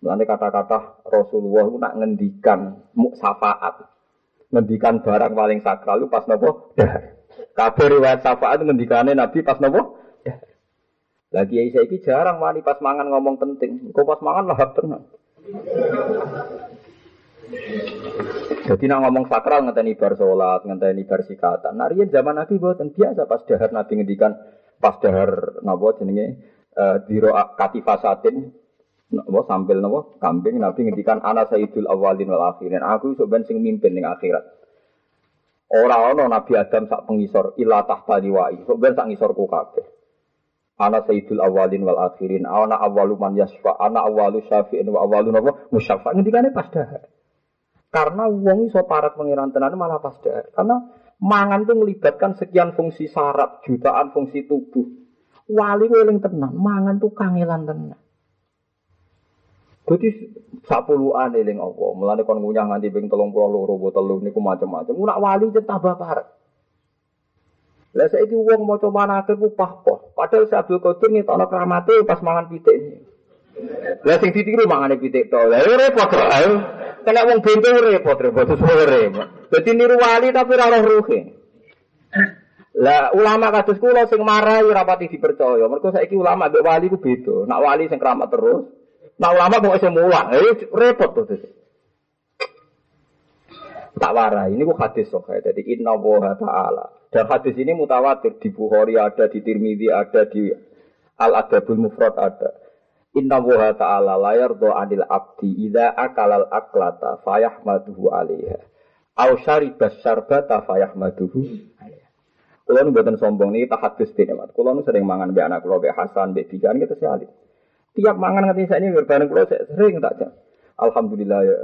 Mulane kata-kata Rasulullah itu nak ngendikan muksafaat, ngendikan barang paling sakral itu pas nopo dahar. Kabeh riwayat syafaat ngendikane Nabi pas nopo dahar. Lah kiai saiki jarang wani pas mangan ngomong penting. Engko pas mangan lahap tenan. Dadi nak ngomong sakral ngenteni bar salat, ngenteni bar sikatan. Nah riyen zaman Nabi mboten biasa pas dahar Nabi ngendikan pas dahar nopo jenenge eh diro katifasatin. Napa sampel napa kambing Nabi ngendikan ana sayyidul awwalin wal akhirin. Aku iso ben sing mimpin ning akhirat. Ora ana Nabi Adam sak pengisor ila tahtani wa iso ben sak ngisorku kabeh. Ana sayyidul awwalin wal akhirin, ana awwalu man yasfa, ana awwalu syafi'in wa awwalu napa musyafa. Ngendikane pas dahar. Karena wong iso parek pengiran tenan malah pas dahar. Karena mangan itu melibatkan sekian fungsi saraf, jutaan fungsi tubuh. Wali eling tenan, mangan tuh kangelan tenan. Jadi sapuluan eling apa? Mulane kon ngunyah nganti ping telung puluh loro botol niku macam-macam. Ora wali tambah parek. Lah saiki wong maca manake ku pah-pah. Padahal Abdul Qadir ngetokno kramate pas mangan pitik. Lah sing ditiru mangane pitik to. Lah repot to. Kena wong benteng repot repot sore. Dadi niru wali tapi ora roh ruhe. Lah ulama kados kula sing marahi ora pati dipercaya. Mergo saiki ulama mbek wali ku beda. Nak wali sing kramat terus nah ulama kok isih mulang, eh repot to. Tak warai, ini kok hadis sok ya. Jadi inna Allaha ta'ala. Dan hadis ini mutawatir di Bukhari ada, di Tirmizi ada, di Al-Adabul Mufrad ada. Inna Allaha ta'ala la yardo 'anil 'abdi idza akala al-aklata fayahmaduhu 'alaiha. Aw syaribas syarbata fayahmaduhu 'alaiha. Kulo nu mboten sombong niki tak hadis dene. Kulo nu sering mangan mbek anak kulo mbek Hasan, mbek Dikan gitu sehari. Tiap mangan ngerti saya ini berbareng kulo saya sering tak jam. Alhamdulillah ya,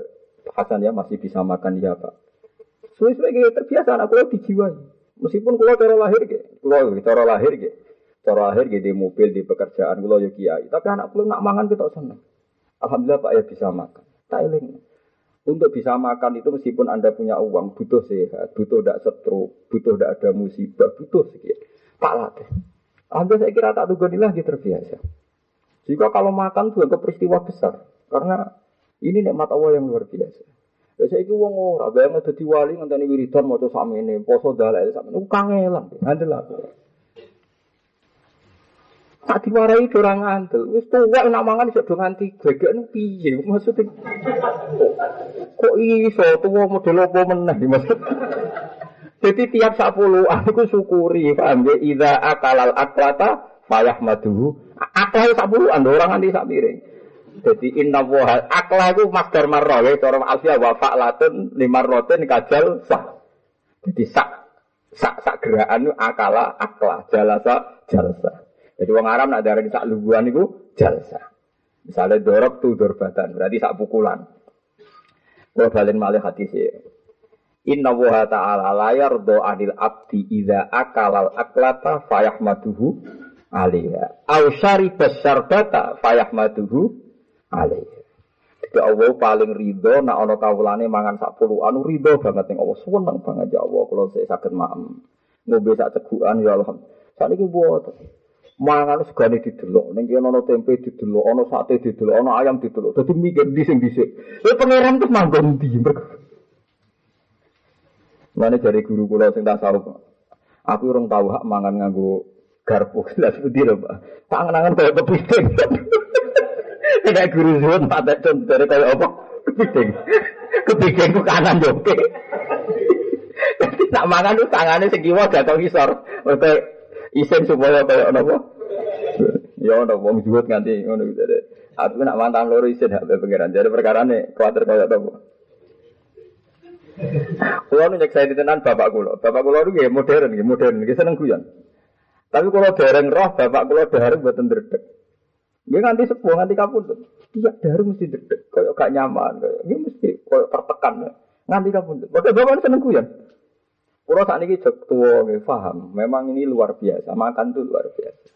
Hasan ya masih bisa makan ya Pak. Suwe-suwe gitu terbiasa anak kulo dijiwai. Meskipun kulo cara lahir gitu, kulo cara lahir gitu, cara lahir gitu di mobil di pekerjaan kulo yo kiai. Tapi anak kulo nak mangan kita seneng. Alhamdulillah Pak ya bisa makan. Tak eling. Untuk bisa makan itu meskipun Anda punya uang butuh sehat, butuh tidak stroke, butuh tidak ada musibah, butuh sekian. Tak latih. Anda saya kira tak tugonilah gitu terbiasa. Jika kalau makan itu ada peristiwa besar. Karena ini nikmat Allah yang luar biasa. Ya saya itu orang orang yang ada di wali, nanti wiridan, mau sama ini, poso dalai, sama ini, kangelan. Ngantil lah. Tak diwarai orang ngantil. Terus tua yang makan bisa nganti. Gagaknya piye, maksudnya. Kok iso, tua model apa meneh, maksudnya. Jadi tiap sapuluan aku syukuri, paham ya. Idza akalal aklata fayahmaduhu. Akal sak puluhan, orang nganti sak miring. Jadi inna woha aklah itu masdar marra corong alfiah wa fa'latun limarrotin kajal sah. Jadi sak sak sak gerakan itu akala aklah jalasa jalsa. Jadi orang Arab nak darani sak lubuan itu jalsa. Misalnya dorok tu dorbatan berarti sak pukulan. Kalau balen malih hadis ya. Inna woha ta'ala layar do'anil abdi idha akalal aklata fayahmaduhu aliyah. Au syaribas syarbata fayahmaduhu alih. Jadi Allah paling ridho nak ono kawulane mangan sak puluhan ridho banget ning Allah seneng banget ya Allah kula sik saged maem. Ngombe sak tegukan ya Allah. Saniki mboten. Mangan segane didelok ning kene ono tempe didelok, ono sate didelok, ono ayam didelok. Dadi mikir ndi sing dhisik. Lha pangeran terus manggon ndi? Mane jare guru kula sing tak sarung. Aku urung tau hak mangan nganggo garpu gelas putih lho, Pak. Tak ngenangan kaya kepiting. Tidak guru zuhud, patah contoh dari kaya apa? Kepiting. Kepiting itu kanan joke. Tidak makan itu tangannya sekiwa jatuh kisor. Untuk isen supaya kaya apa? Ya, ada orang zuhud nanti. Aku nak mantang loro isen. Jadi perkara ini, khawatir kaya apa? Kalau ini saya ditenan bapak kula. Bapak kula itu modern, modern. Dia senang guyan. Tapi kalau dereng roh, bapak kula dereng buatan derdek. Dia nanti sepuh, nanti kapun tuh. Dia dari mesti dedek, kaya gak nyaman. Kaya. Dia mesti kaya tertekan. Nanti kapun tuh. Bapak bapak seneng kuyan. Kalau saat ini jatuh tua, gak paham. Memang ini luar biasa. Makan tuh luar biasa.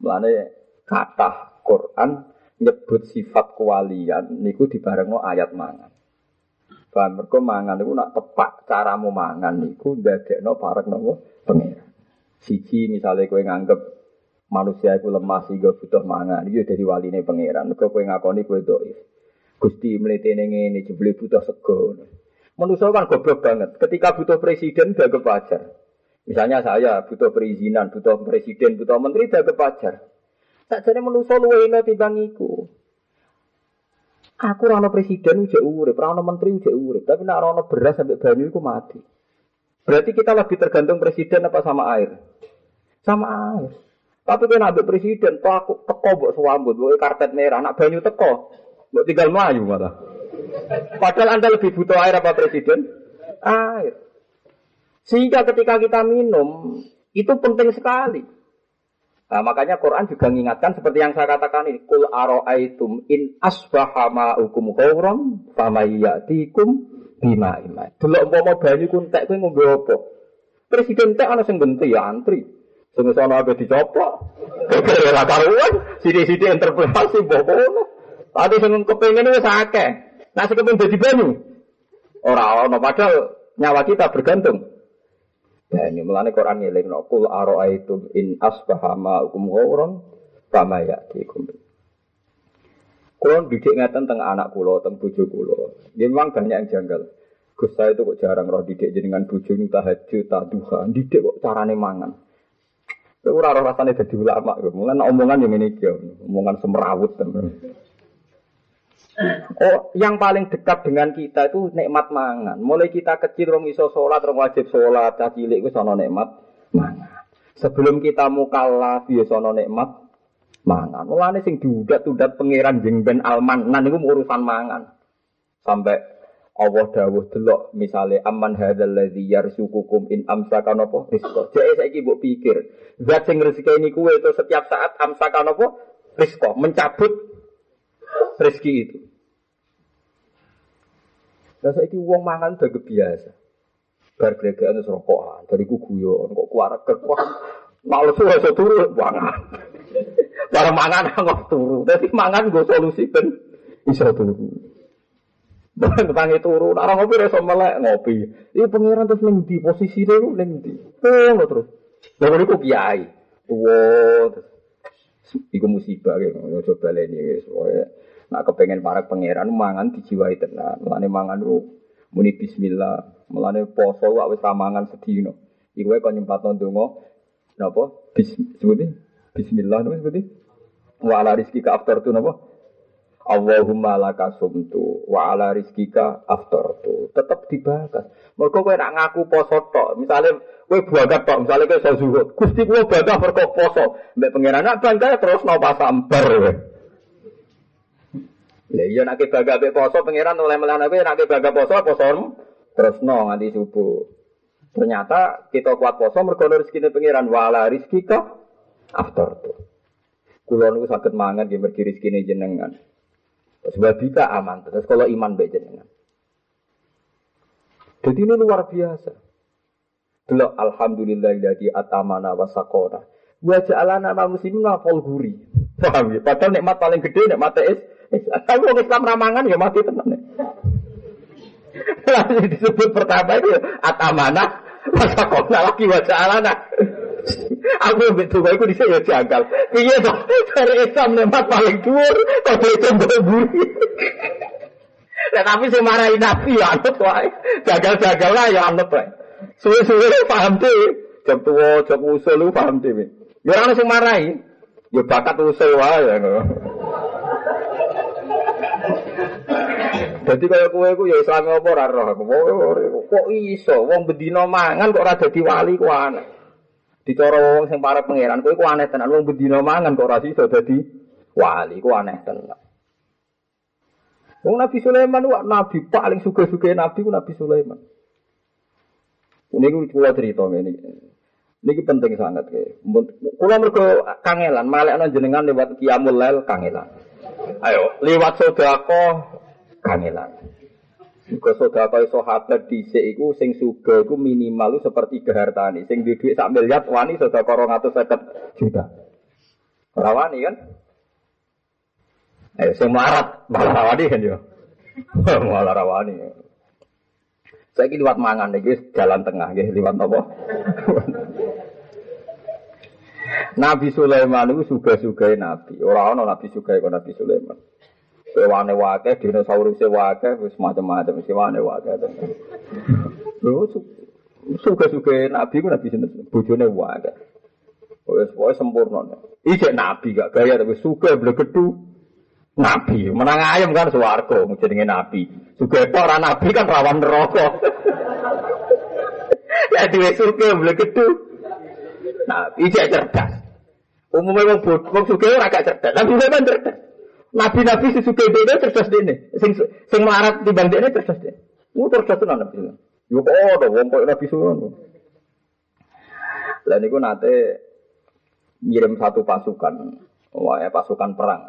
Melane kata Quran nyebut sifat kewalian. Niku dibarengno ayat mangan. Bahan mereka mangan. Niku nak tepak caramu mangan. Niku dadekno parekno pengeran. Siji misalnya kowe nganggep manusia itu lemah sehingga butuh mangan. Itu dari waline pangeran. Mereka kowe ngakoni kowe doif. Gusti mletene ngene jebule butuh sego. Manusia kan goblok banget. Ketika butuh presiden dianggap wajar. Misalnya saya butuh perizinan, butuh presiden, butuh menteri dianggap wajar. Sakjane manusia luwih eno timbang iku. Aku ora ono presiden ujek urip, ora ono menteri ujek urip, tapi nek ora ono beras sampai banyu iku mati. Berarti kita lebih tergantung presiden apa sama air? Sama air. Tapi kan ambil presiden, toh aku teko buat suambut, buat karpet merah, nak banyu teko, buat tinggal melayu malah. Padahal anda lebih butuh air apa presiden? Air. Sehingga ketika kita minum, itu penting sekali. Nah, makanya Quran juga mengingatkan seperti yang saya katakan ini. Kul aro'aitum in asbaha ma'ukum khauram, famayyatikum bima'imai. Delok umpama banyu ku entek kowe ngombe apa? Presiden entek ana sing benti ya antri. Sengsono ape dicoplok. Kira-kira karuan, sithik-sithik interpretasi bokono. Ade sing kepengin wis akeh. Nek sing kepengin dadi banyu. Ora ono padahal nyawa kita bergantung. Ya ini mulane Quran ngelingno kul ara'aitum in asbaha ma'ukum ghauran famayatikum. Kulo didik ngaten teng anak kula, teng bojo kula. Memang banyak yang janggal. Gus saya itu kok jarang roh didik jenengan bojo tahajud, taduha, didik kok carane mangan. Saya ora ora rasane dadi ulama. Mungkin omongan yang ini dia, omongan semrawut. Oh, yang paling dekat dengan kita itu nikmat mangan. Mulai kita kecil rong iso salat, rong wajib salat, cah cilik wis ana nikmat mangan. Sebelum kita mukallaf ya ana nikmat mangan. Mulane sing diudat-udat pangeran jeng ben almanan niku urusan mangan. Sampai Allah dawuh delok misale amman hadzal ladzi yarzuqukum in amsaka napa rizqa. Jek saiki mbok pikir, zat sing rezeki ini kuwe itu setiap saat amsaka napa rizqa, mencabut rezeki itu. Lah saiki wong mangan dadi biasa. Bar gregekan rokokan, bariku guyon kok kuarek kok males iso turu mangan. Barang mangan kok turu. Dadi mangan nggo solusi ben iso turu. Tangi turu, orang ngopi reso melek ngopi. Ini pangeran terus nengdi posisi dia tu nengdi. Oh, lo terus. Lalu aku kiai. Wow, itu musibah. Kau coba leni. Nak kepengen para pangeran mangan dijiwai tenan. Melani mangan tu, muni Bismillah. Melani poso awak wis mangan sedino. Iku kau nyempat nontongo. Napa? Bismillah. Bismillah. Napa seperti? Wa ala rizkika aftar tu napa? Allahumma laka sumtu wa ala rizkika aftartu. Tetap dibakas. Mergo kowe nak ngaku poso tok, misale kowe buagat tok, misale kowe iso zuhud. Gusti kula bantah perkara poso. Mbek pangeran nak bantah terus no pasambar kowe. Lah iya nek kebaga ape poso pangeran oleh melana kowe nek kebaga poso posomu tresno nganti subuh. Ternyata kita kuat poso mergo rezekine pangeran wala rezeki kok after. Kula niku saged mangan nggih mergi rezekine jenengan. Sebab kita aman terus kalau iman mbek jenengan. Jadi ini luar biasa. Delok alhamdulillahilladzi atamana wa saqona. Wa ja'alana muslimina fal guri. Paham ya? Padahal nikmat paling gede nikmat es. Aku orang Islam ramangan ya mati tenan. Lalu disebut pertama itu atamana, masa kok nak lagi baca alana? Aku betul baik, aku disebut ya janggal. Iya tak? Cari Islam nikmat paling tua, kau betul berburi. Tetapi saya marahin nabi ya anut wae, jagal-jagal lah ya anut wae. Suwe-suwe paham deh, jam tua, jam usul lu paham deh. Orang saya marahin, ya bakat usul wae. Jadi kaya kowe iku ya Islam apa ora roh. Kok iso wong bendina mangan kok ora dadi wali ku aneh. Dicara wong sing parep pangeran kowe ku aneh tenan wong bendina mangan kok ora iso dadi wali ku aneh tenan. Wong Nabi Sulaiman wak nabi paling sugih-sugih nabi ku Nabi Sulaiman. Niku kula crito ngene. Niki penting sangat kowe. Kula mergo kangelan malekno jenengan lewat qiyamul lail kangelan. Ayo lewat sedekah kangelan. Muga sedekah sahabat dhisik iku sing sugih iku minimal lu sepertiga hartane. Sing duwe dhuwit sak miliar wani sedekah dua ratus lima puluh juta. Ora wani kan? Ayo sing marat malah wani kan yo. Malah ora wani. Saiki liwat mangan iki jalan tengah nggih liwat apa? Nabi Sulaiman iku sugih-sugih nabi. Ora ana nabi sugih kaya Nabi Sulaiman. Sewane wakai, dinosaurus wakai, macam-macam, sewane wakai. Terus suka-suka nabi pun nabi sendiri, bujone wakai. Pokoknya sempurna. Ijek nabi gak gaya tapi suka belegedu. Nabi menang ayam kan suwargo, menjadi nabi. Suka orang nabi kan rawan neraka. Ya dua suka belegedu. Nabi ijek cerdas. Umumnya orang bodoh, suka orang agak cerdas, tapi memang cerdas. Nabi-nabi sesuka dene cerdas dene, sing sing marat di bandene cerdas dene. Ku cerdas tenan nabi. Yo kok ora wong kok nabi sunan. Lah niku nate ngirim satu pasukan, wae pasukan perang.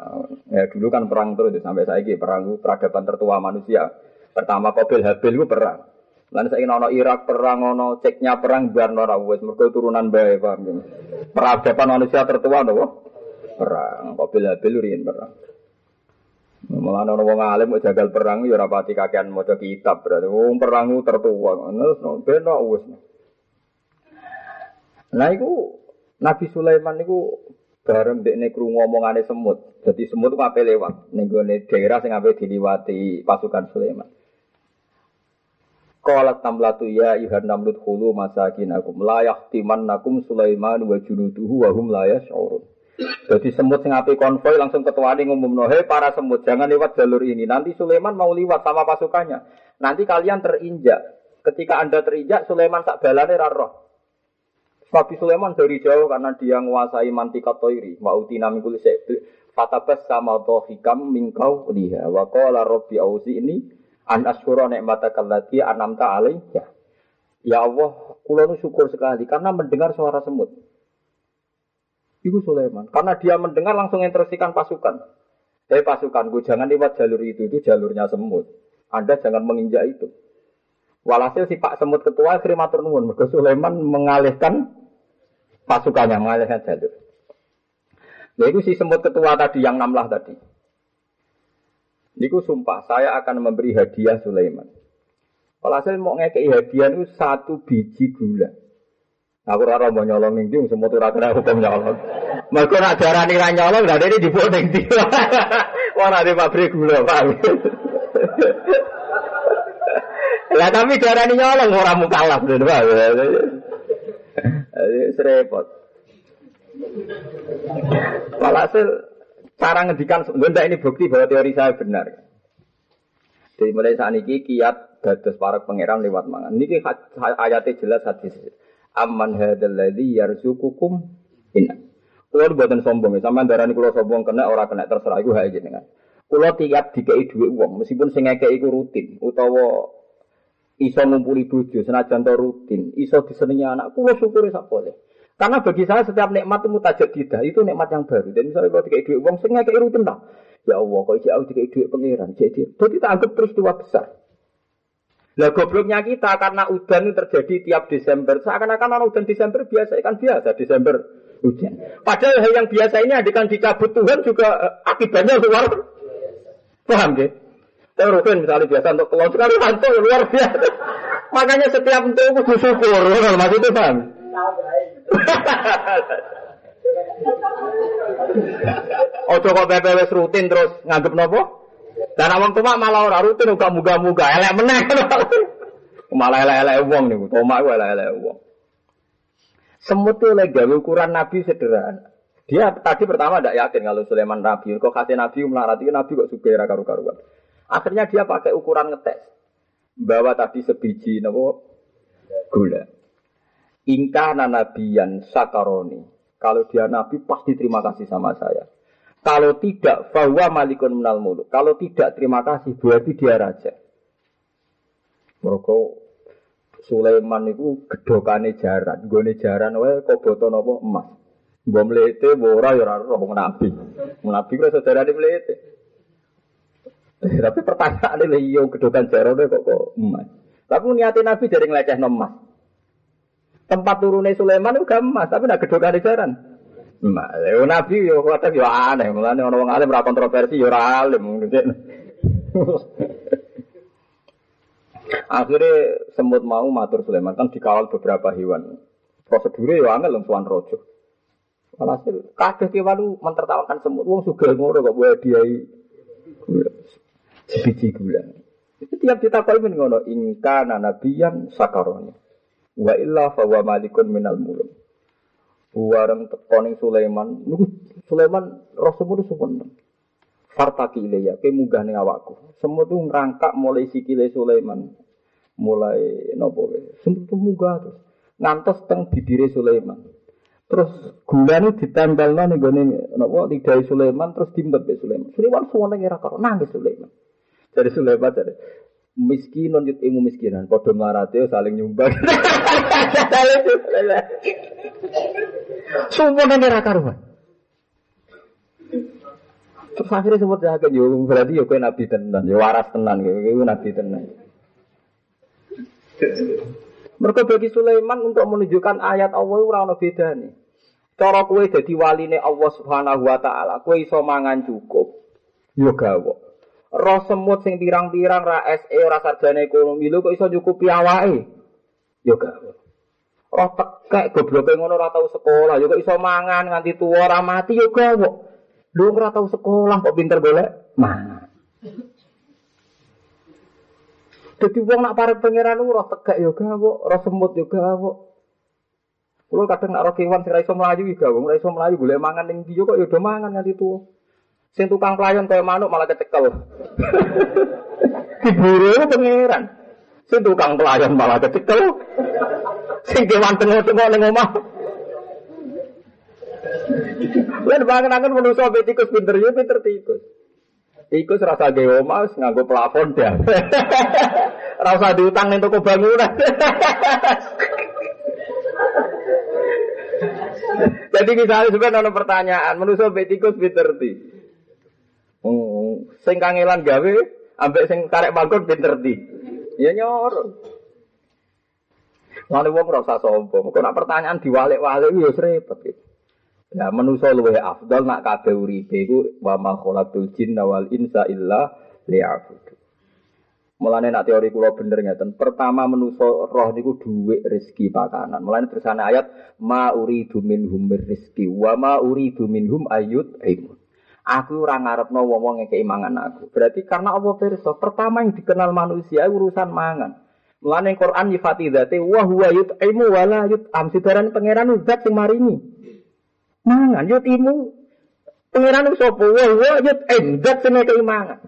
Ya dulu kan perang terus sampai saiki perang peradaban tertua manusia. Pertama Qabil Habil ku perang. Lan saiki ana Irak perang, ana Ceknya perang, biar ora wis mergo turunan bae, paham. Peradaban manusia tertua lho perang, Qabil Habil riyen perang. Malah ana wong alim kok jagal perang ya ora pati kakean maca kitab berarti wong perang ku tertua terus benok wis. Lah iku Nabi Sulaiman niku bareng dekne krungu omongane semut. Dadi semut ku ape lewat ning gone daerah sing ape diliwati pasukan Sulaiman. Qalat tamlatu ya ayyuhan namlut khulu masakinakum la yahtimannakum Sulaiman wa junuduhu wa hum la yash'urun. Jadi semut sing ape konvoy langsung ketuane ngumumno, "Hei para semut, jangan lewat jalur ini. Nanti Sulaiman mau liwat sama pasukannya. Nanti kalian terinjak. Ketika Anda terinjak, Sulaiman tak balane ra roh." Nabi Sulaiman dari jauh karena dia menguasai mantika toiri, mautina mingkul sek. Fatabas sama dhikam minkau liha wa qala rabbi auzi ini an asyura nikmatakal lati anamta alayya. Ya Allah, kula nu syukur sekali karena mendengar suara semut. Iku Sulaiman, karena dia mendengar langsung instruksikan pasukan. Eh pasukanku jangan lewat jalur itu, itu jalurnya semut. Anda jangan menginjak itu. Walhasil si Pak Semut ketua akhirnya matur nuwun, mergo Sulaiman mengalihkan pasukannya, mengalihkan jalur. Nah itu si Semut ketua tadi yang namlah tadi. Niku sumpah, saya akan memberi hadiah Sulaiman. Walhasil mau ngekei hadiah itu satu biji gula. Aku ora mau nyolong ning ndi semut ora kena hukum nyolong. Mergo nek diarani ra nyolong lha dene dipuk ning ndi. Wong ade pabrik gula, Pak. Lah tapi diarani nyolong ora mukalaf, Pak. Repot. Walhasil cara ngendikan ndak ini bukti bahwa teori saya benar. Jadi mulai saat niki kiat dados para pangeran liwat mangan. Niki ayate jelas hadis. Amman hadzal ladzi yarzuqukum inna. Kulo boten sombong, sampeyan darani kulo sombong kena ora kena terserah iku hak jenengan. Kula tiap dikai dhuwit wong, meskipun sing ngekeki iku rutin utawa iso ngumpuli bojo senajan to rutin, iso disenengi anak, kula syukuri sak boleh. Karena bagi saya setiap nikmat itu mutajaddidah, itu nikmat yang baru. Dan misalnya kula dikai dhuwit wong sing ngekeki rutin ta. Ya Allah, kok iki aku dikai dhuwit pengiran. Jadi kita anggap peristiwa besar. Lah gobloknya kita karena udan terjadi tiap Desember. Seakan-akan ana udan Desember biasa, kan biasa Desember hujan. Padahal hal yang biasa ini adekan dicabut Tuhan juga akibatnya luar paham deh. Tapi rutin misalnya biasa untuk keluar sekali rantuk luar biasa. Makanya setiap itu aku bersyukur. Maksud itu paham? Ojo kok B P W S rutin terus nganggep nopo? Dan orang tua malah orang rutin uga muga-muga elek meneh. Malah elek-elek wong niku. Tomak ku elek-elek wong. Semut itu oleh gawe ukuran Nabi sederhana. Dia tadi pertama tidak yakin kalau Sulaiman Nabi. Kok kasih Nabi melarati Nabi kok suka era karu-karuan. Akhirnya dia pakai ukuran ngetes. Bawa tadi sebiji nopo gula. Ingkana nabiyan sakaroni. Kalau dia Nabi pasti terima kasih sama saya. Kalau tidak bahwa malikun minal muluk. Kalau tidak terima kasih berarti dia raja. Mereka Sulaiman itu gedokane jaran. Gone jaran wae kok boto nopo emas. Mbok mlete ora ya ora roh nabi. Nabi kok saudarane mlete. Tapi pertanyaane lha iya gedokan jarone kok kok emas. Tapi niate Nabi dereng nglecehno emas. Tempat turune Sulaiman uga emas, tapi nek gedokane jaran. Emas. Lha Nabi yo kok yo aneh, mulane ana wong alim ora kontroversi yo ora alim. Akhirnya semut mau matur Sulaiman kan dikawal beberapa hewan. Prosedure yo angel lan tuan rojo. Walhasil, kabeh kewan mentertawakan semut. Wong sugih ngono kok wae diai sebiji gula. Itu tiap ditakoni men ngono, ingka nabiyan sakarone. Wa illa fa wa malikun minal mulk. Wareng tekoning Sulaiman, niku Sulaiman roh semut sumpun. Fartaki ilaya, ke munggah ning awakku. Semut itu ngrangkak mulai sikile Sulaiman. Mulai nopo wae. Semut munggah terus ngantos teng bibire Sulaiman. Terus gula ini ditempelnya nih gini, nopo lidai Sulaiman terus diimpet be Sulaiman. Sulaiman suwon lagi rakar, nangis Sulaiman. Jadi Sulaiman jadi miskin, nonjut ilmu miskinan. Kodom laratio saling nyumbang. Saling Sulaiman. Suwon lagi rakar buat. Terus akhirnya sempat jaga jauh berarti yo kau nabi tenan, yo waras tenan, kau nabi tenan. Mereka bagi Sulaiman untuk menunjukkan ayat Allah ora ono bedane. Cara kowe dadi waline Allah Subhanahu wa taala, kowe iso mangan cukup. Ya gawe. Ora semut sing pirang-pirang ra S E ora sarjana ekonomi lho kok iso nyukupi awake. Ya gawe. Ora tekek gobloke ngono ora tau sekolah, ya kok iso mangan nganti tuwa ora mati ya gawe. Lho ora tau sekolah kok pinter golek mangan. Dadi wong nak parep pangeran ora tegak ya gawok, ora semut ya gawok. Kulo kadang nak ro kewan sing ra iso mlayu iki gawok, ora iso mlayu golek mangan ning ndi kok ya do mangan nganti tuwa. Sing tukang playon kaya manuk malah kecekel. Diburu pangeran. Sing tukang playon malah kecekel. Sing kewan tengok-tengok ning omah. Lan bangen-bangen menungso be tikus pinter yo pinter tikus. Tikus rasa gawe omah wis nganggo plafon dah. Rasa diutang ning toko bangunan. Jadi misalnya sebenarnya ada pertanyaan, manusia mbek tikus pinter ndi? Oh, sing kangelan gawe ambek sing karek mangkon pinter ndi? Ya nyor. Wong ora usah sombong. Kok nek pertanyaan diwalek-walek yo repot iki. Ya manusia luwih afdal nak kabeh uripe iku wa ma khalaqul jinna wal insa illa liya'budun. Mulane nak teori kula bener ngeten. Pertama manusia roh niku dhuwit rezeki pakanan. Mulane tersane ayat ma uridu minhum rizqi wa ma uridu minhum ayyut aimun. Aku ora ngarepno wong-wong ngekeki mangan aku. Berarti karena Allah pirsa, pertama yang dikenal manusia urusan mangan. Mulane Quran nyifati dzate wa huwa yut'imu wa la yut'am. Sidaran pangeran zat sing maringi. Mangan, yut imu pengiran sopo, wah, yut endat seneng keimangan.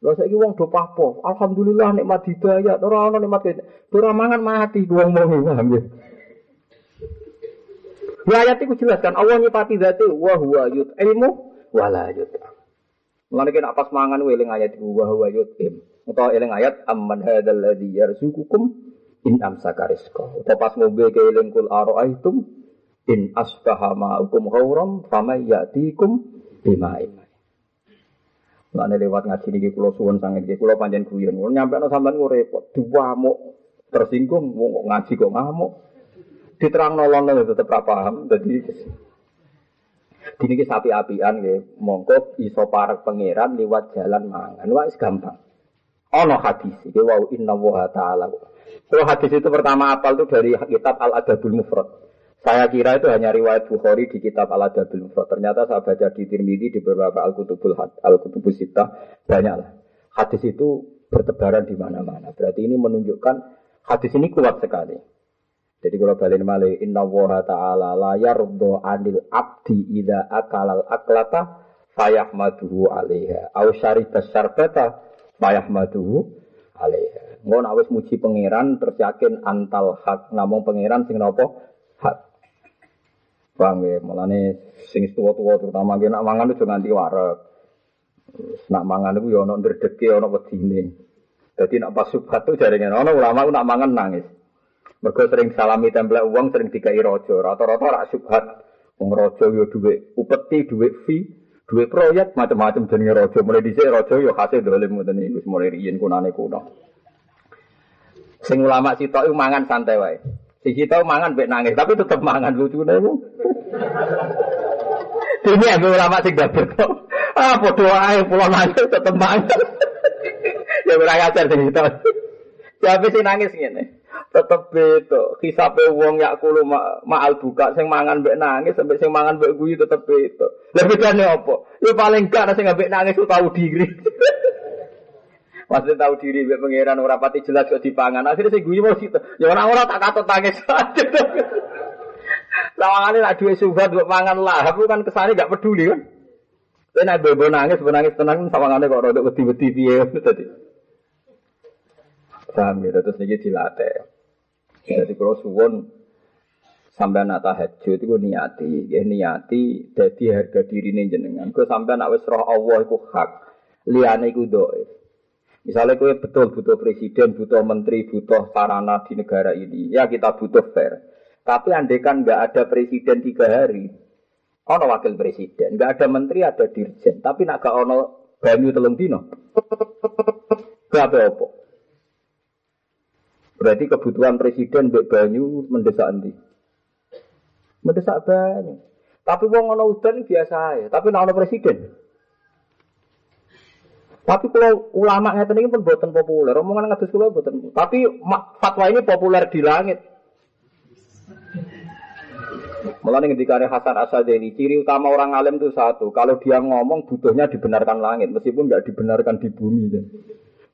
Lo saiki wong do papo, alhamdulillah nikmat hidayah, ora ono nikmat kene. Ora mangan mati wong wong paham ya. Ayat iku jelaskan Allah nyipati zati wa huwa yut ilmu wala yut. Mulane nek pas mangan eling ayat wa huwa yutim. Utawa eling ayat amman hadzal ladzi yarzuqukum in amsaka rizqahu. Utawa pas ngombe ke eling kul araaitum in asbaha ma'ukum ghauram famay ya'tikum bima'in. Mulane lewat ngaji iki kula suwun sanget iki kula pancen guyon. Nyampe ana sampean ku repot, diwamuk, tersinggung wong ngaji kok ngamuk. Diterangno lono tetep ra paham. Dadi dini ki sapi-apian nggih, mongko iso parek pangeran liwat jalan mangan wae gampang. Ana hadis iki wau inna wa ta'ala. Kalau hadis itu pertama apal itu dari kitab Al-Adabul Mufrad. Saya kira itu hanya riwayat Bukhari di kitab Al-Adabul Mufrad. Ternyata saya baca di Tirmidzi di beberapa Al-Kutubul Had, Al-Kutubus Sittah banyaklah. Hadis itu bertebaran di mana-mana. Berarti ini menunjukkan hadis ini kuat sekali. Jadi kalau balik malih, Inna Allaha Ta'ala la yardo anil abdi idha akalal aklata fayahmaduhu alaiha aw syaribas syarbata fayahmaduhu alaiha. Ngon awis muji pangeran terus yakin antal hak namung pangeran sing nopo hak. Paham ya, mulane sing tuwa-tuwa terutama yen nak mangan aja nganti wareg. Nak mangan iku ya ana ndredeke ana wedine. Dadi nak pas subhat tu jarene ana ulama nak mangan nangis. Mergo sering salami templek uang, sering dikai rojo. Rata-rata rak subhat. Wong rojo yo duwe upeti, duwe fee, duwe proyek macam-macam jenenge rojo. Mulai dhisik rojo yo khase dolim ngoten iki wis mulai riyen kunane kuno. Sing ulama sitok iku mangan santai wae. Sing sitok mangan mek nangis, tapi tetep mangan lucune iku. Dene aku ulama sing dapet kok. Ah padha wae kula nangis tetep mangan. Ya ora ngajar sing sitok. Ya wis nangis ngene. Tetep beto, hisape wong yak kulo maal buka sing mangan mbek nangis sampe sing mangan mbek guyu tetep beto. Lah bedane opo? Ya paling gak sing mbek nangis tau diri. Maksudnya tau diri mbek pangeran ora pati jelas kok dipangan. Akhire sing guyu mesti ya ora-ora tak katut nangis. Lawangane nak duwe subat mbok mangan lah, aku kan kesane gak peduli kan. Yen nek mbok nangis, mbok nangis tenang sawangane kok rodok wedi-wedi piye tadi. Sambil terus niki dilatih. Jadi kalau suwon sampai nak tahajud itu niati, ya niati. Jadi harga diri nih jenengan. Kau sampai nak wesroh Allah itu hak, liane itu doa. Misalnya kau betul butuh presiden, butuh menteri, butuh sarana di negara ini. Ya kita butuh fair. Tapi andekan nggak ada presiden tiga hari, ono wakil presiden, nggak ada menteri, ada dirjen. Tapi nak gak ono banyu telung dino. Berapa opo? Berarti kebutuhan presiden mbek banyu mendesak endi? Mendesak banyu. Tapi wong ana udan biasa ae, tapi nek ana presiden. Tapi kalau ulama ngeten iki pun mboten populer, omongan ngadus kula mboten. Tapi fatwa ini populer di langit. Mulane ngendikane Hasan Asy-Syadziili, ciri utama orang alim itu satu, kalau dia ngomong butuhnya dibenarkan langit meskipun enggak dibenarkan di bumi.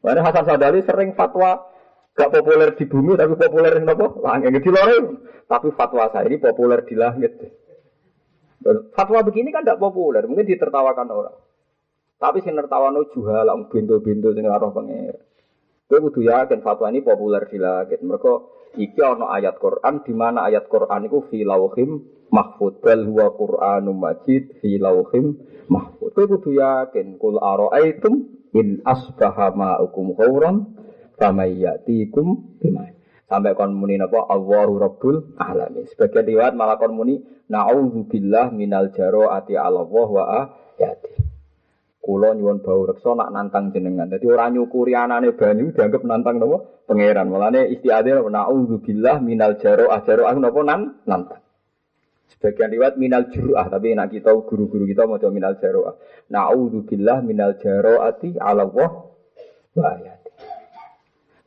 Mulane Hasan Asy-Syadziili sering fatwa gak populer di bumi tapi populer napa? Langit di lore. Tapi fatwa saya ini populer di langit. Fatwa begini kan tidak populer, mungkin ditertawakan orang. Tapi sing nertawano juhala bintu-bintu sing karo pengen. Kowe kudu yakin fatwa ini populer di langit. Mergo iki ana ayat Quran di mana ayat Quran iku fi lauhim mahfuz bal huwa Qur'anum Majid fi lauhim mahfuz. Kowe kudu yakin kul araaitum in asbaha ma'ukum ghauran Samayatikum bimai. Sampai kon muni napa Allahu Rabbul Alamin. Sebagian riwayat malah kon muni na'udzubillah minal jaraati Allah wa ayati. Kula nyuwun bawreksa nak nantang jenengan. Dadi ora nyukuri anane banyu dianggap nantang napa pangeran. Mulane isti'adzah na'udzubillah minal jaraah jaraah napa nan nantang. Sebagian riwayat minal jaraah tapi nak kita guru-guru kita maca minal jaraah. Na'udzubillah minal jaraati Allah wa ayati.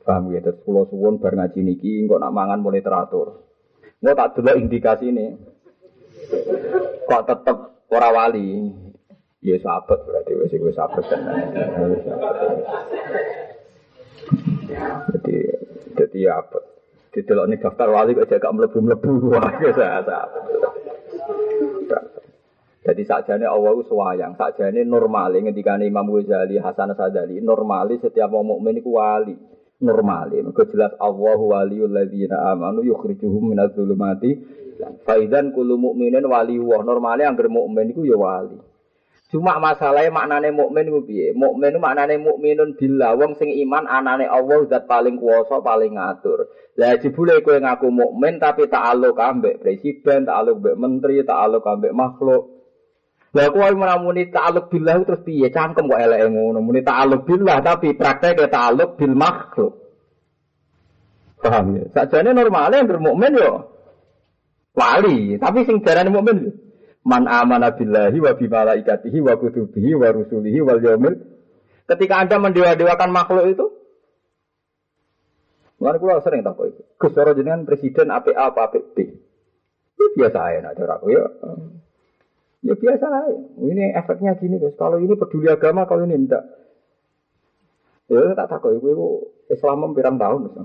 Paham ya, terus kula suwun bar ngaji niki engko nak mangan mulai teratur. Engko tak delok indikasine. Kok tetep ora wali. Ya sabet berarti wis iku sabet tenan. Jadi dadi apa? Ditelokne daftar wali kok gak mlebu-mlebu wae sabet. Jadi sakjane Allah ku suwayang, sakjane normale ngendikane Imam Ghazali Hasan Asy-Syadziili, normale setiap wong mukmin iku wali. Normali, maka jelas Allahu waliyul ladzina amanu yukhrijuhum minadz zulumati. Fa idzan kullu mu'minin waliyuh. Normali angger mukmin iku ya wali. Cuma masalahnya maknane mukmin ku piye? Mukmin ku maknane mukminun billah, wong sing iman anane Allah zat paling kuwasa, paling ngatur. Lah jebule kowe ngaku mukmin tapi ta'alluq ambek presiden, ta'alluq ambek menteri, ta'alluq ambek makhluk. Lah kowe meramuni ta'alluq billah terus piye? Cangkem kok eleke ngono. Muni ta'alluq billah tapi prakteknya ta'alluq bil makhluk. Paham ya? Sakjane normale nek mukmin yo wali, tapi sing darane mukmin man amana billahi wa bi malaikatihi wa kutubihi wa rusulihi wal yaumil. Ketika Anda mendewa-dewakan makhluk itu, luar kula sering takok iki. Gus ora jenengan presiden apik A apa apik B? Ya biasa ae nek ora aku ya. Ya biasa ae. Ini efeknya gini, Gus. Kalau ini peduli agama, kalau ini ndak. Ya tak takok iki kok Islam pirang tahun, Gus.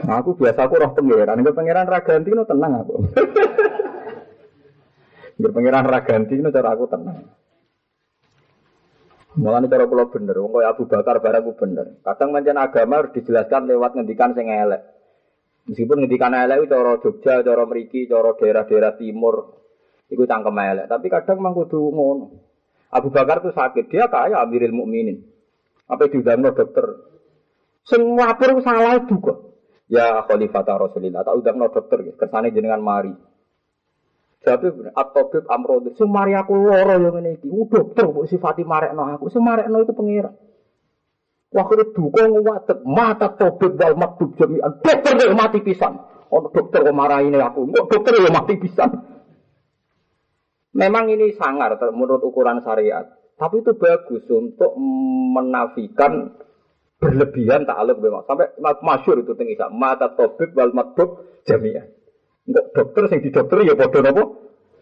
Nah, aku biasa aku roh pengiran, ngger pengiran ra ganti no tenang aku. Ngger pengiran ra ganti no cara aku tenang. Mulane cara kula bener, wong koyo Abu Bakar barang ku bener. Kadang pancen agama harus dijelaskan lewat ngendikan sing elek. Meskipun ngendikan elek itu cara Jogja, cara mriki, cara daerah-daerah timur iku cangkem elek, tapi kadang mang kudu ngono. Abu Bakar tuh sakit, dia kaya Amirul Mukminin. Apa diundangno dokter? Semua perlu salah itu kok. Ya Khalifatah Rasulillah. Tak udang no dokter. Kersane jenengan mari. Jadi at-tabib amrodhi. Semari aku loro yang ini. Dokter kok sifati marekno aku. Semarekno itu pengira. Waktu duka nguwatet. Mata tabib wal makdub jami'an. Dokter yang mati pisan. Oh dokter kok marahin aku. Kok dokter yang mati pisan. Memang ini sangar menurut ukuran syariat. Tapi itu bagus untuk menafikan berlebihan ta'aluk memang sampai masyhur itu teng isa mata tabib wal madhub jami'ah. Engko dokter sing didokter ya padha napa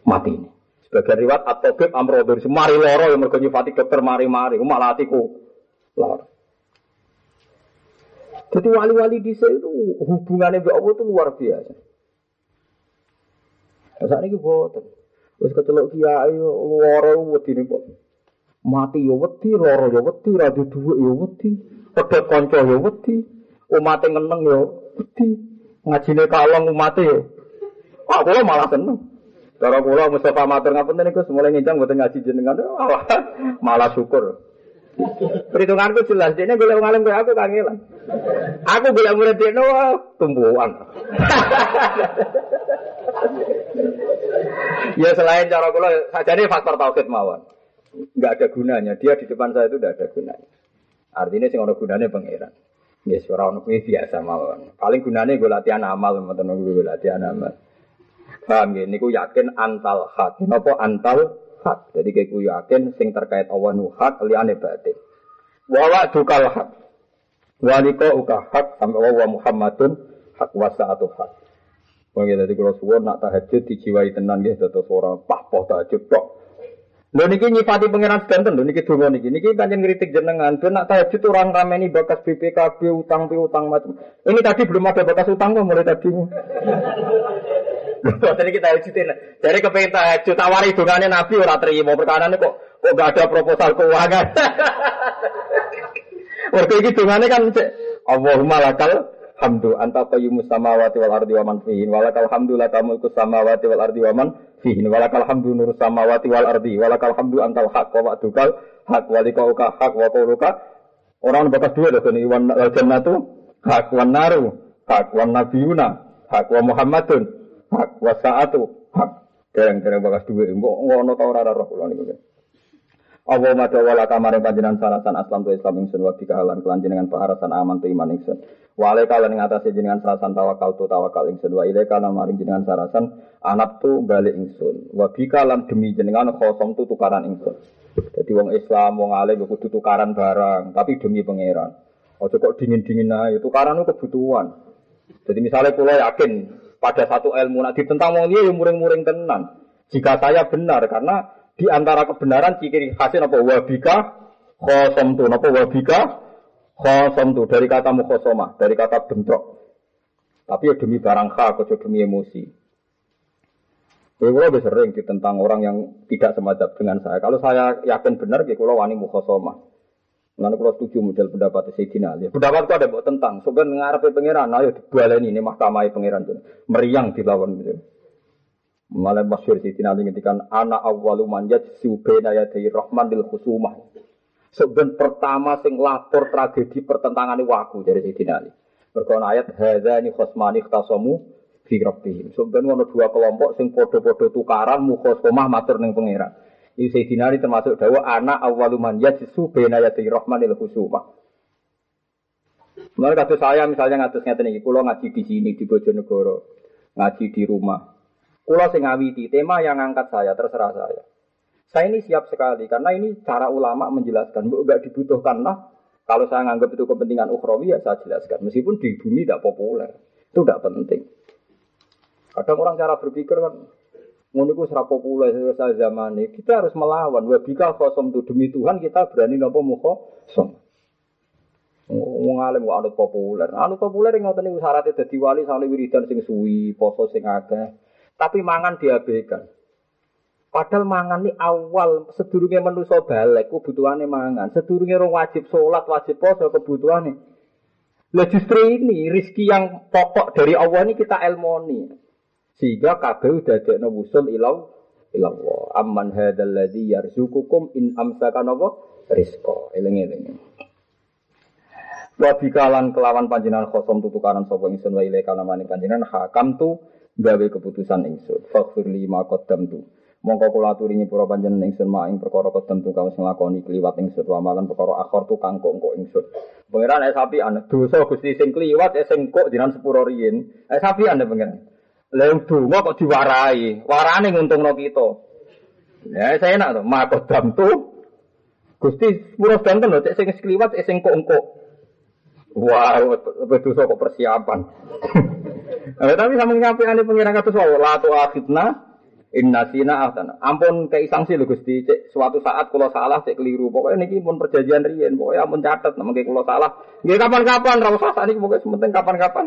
mati. Sebagai riwayat at-tabib amrodhi semari lara yang mergo nyifati dokter mari-mari malah atiku lara. Dadi wali-wali dise itu hubungane mbek Allah itu luar biasa. Sak niki boten. Wis keceluk kiai lara wedine kok. Mati ya wedi, lara ya wedi, ra duwe ya wedi. Pedot konco ya wedi, umate ngeneng ya wedi, ngajine kalong umate ya. Wah, kula malah seneng. Cara kula Mustafa matur ngapunten niku semule ngincang mboten ngaji jenengan. Wah, malah syukur. Perhitunganku jelas, dene golek ngalim kaya aku kangelan. Aku golek murid dene tumbuhan. Ya selain cara kula sajane faktor tauhid mawon. Enggak ada gunanya, dia di depan saya itu enggak ada gunanya. Artinya sing ana gunane pangeran. Nggih ora ono kuwi biasa mawon. Paling gunane nggo latihan amal, mboten nggo latihan amal. Paham nggih niku yakin antal hak. Napa antal hak? Jadi kiku yakin sing terkait Allah nu hak liyane batin. Wa wa dukal hak. Wa liqa uka hak sampe wa Muhammadun hak wa saatu hak. Monggo dadi kula suwun nak tahajud dijiwai tenan nggih dados ora pahpoh tahajud kok. Lho niki nyifati pengenan sedanten lho niki donga niki. Niki pancen ngritik jenengan, ben nak tahajud orang rameni bakas B P K B utang piutang macam. Ini tadi belum ada bakas utang kok mulai tadi. Tadi kita hajitin. Dari kepengin tahajud tawari dongane Nabi ora trimo. Perkarane kok kok enggak ada proposal keuangan. Waktu iki dongane kan Allahumma lakal hamdu anta qayyumus samawati wal ardi wa man fihin walakal hamdu laka mulkus samawati wal ardi wa man fihin walakal hamdu nurus samawati wal ardi walakal hamdu antal haq wa wa'dukal haq wa liqauka haq wa qauluka orang batas dua lho ini wal jannatu haq wan naru haq wan nabiyuna haq wa muhammadun haq wa saatu haq dereng-dereng batas dua ngono ta ora roh kula niku Allah madawala kamareng panjenengan sarasan aslam tu islam ingsun wa dikahalan kelanjenengan paharasan aman tu iman ingsun wa alaika lan ngatasi jenengan sarasan tawakal tu tawakal ingsun wa ilaika lan maring jenengan sarasan anab tu balik ingsun wa bikalan demi jenengan khosom tu tukaran ingsun. Jadi wong Islam wong alim kudu tukaran barang tapi demi pangeran. Aja kok dingin-dingin ae tukaran ku kebutuhan. Jadi misalnya kula yakin pada satu ilmu nek ditentang wong liya ya muring-muring tenan. Jika saya benar karena di antara kebenaran ciri khasnya apa wabika khosomtu apa wabika khosomtu dari kata mukhosomah dari kata bentrok tapi ya demi barang hak atau demi emosi. Kula sering ditentang orang yang tidak semadzhab dengan saya. Kalau saya yakin benar kula wani mukhosomah. Lan kula setuju model pendapat Sayyidina Ali. Pendapatku ada mbok tentang sampeyan ngarepe pangeran ayo dibaleni ini mahkamah pangeran. Meriang dilawan gitu. Malah masyhur Sayyidina Ali ngetikan ana awwalu man yajsu baina yadayir rahman lil khusumah. Seben pertama sing lapor tragedi pertentangane waku dari Sayyidina Ali. Mergo ayat hadzani khusmani ikhtasamu fi rabbihim. Seben ono dua kelompok sing padha-padha tukaran mukhasomah matur ning pangeran. Iki Sayyidina Ali termasuk dawuh ana awwalu man yajsu baina yadayir rahman lil khusumah. Mergo kata saya misalnya ngatus ngeten iki kula ngaji di sini di Bojonegoro, ngaji di rumah. Kula sing ngawiti, tema yang angkat saya, terserah saya. Saya ini siap sekali, karena ini cara ulama menjelaskan. Enggak dibutuhkan lah. Kalau saya nganggap itu kepentingan ukhrawi, ya saya jelaskan. Meskipun di bumi tidak populer. Itu tidak penting. Kadang orang cara berpikir kan, nguniku serap populer, serap zaman ini. Kita harus melawan. Wabika khosom itu. Demi Tuhan kita berani nampak mukhosom. Mengalim kok anut populer. Anut populer yang ngoteni syaratnya dadi wali, sangli wiridan sing suwi, poso sing akeh. Tapi mangan diabaikan. Padahal mangan ini awal sedurunge manusa balik kebutuhane mangan, sedurunge orang wajib sholat, wajib puasa kebutuhane. Lah justru ini rezeki yang pokok dari Allah ini kita elmoni. Sehingga kabeh dadekno wusul ilau ilallah. Amman hadzal ladzi yarzuqukum in amsaka nabo rizqa. Eling-eling. Wa bikalan kelawan panjenengan khosom tutukaran sapa ingsun wa ilaika namane panjenengan hakam tu gawe keputusan ingsun. Faghfir li ma qaddamtu. Mongko kula aturi nyepura panjenengan ingsun mak ing perkara qaddamtu kang sing lakoni kliwat ingsun wa malan perkara akhir tu kang kok engko ingsun. Pangeran nek sapi ana dosa Gusti sing kliwat ya sing kok jenengan sepuro riyen. Nek sapi ana pangeran. Lah donga kok diwarahi. Warane nguntungno kita. Ya saya enak to mak qaddamtu. Gusti sepuro danten lho cek sing kliwat ya sing kok engko. Wah, dosa kok persiapan. Eh, tapi sampeyan nyampikane pengiran kados wae la tu akhidna innasina ahtana. Ampun kei sanksi lho Gusti, cek suatu saat kula salah cek keliru. Pokoke niki mun perjanjian riyen, pokoke ampun catet nek mengke kula salah. Nggih kapan-kapan ra usah sakniki pokoke sementing kapan-kapan.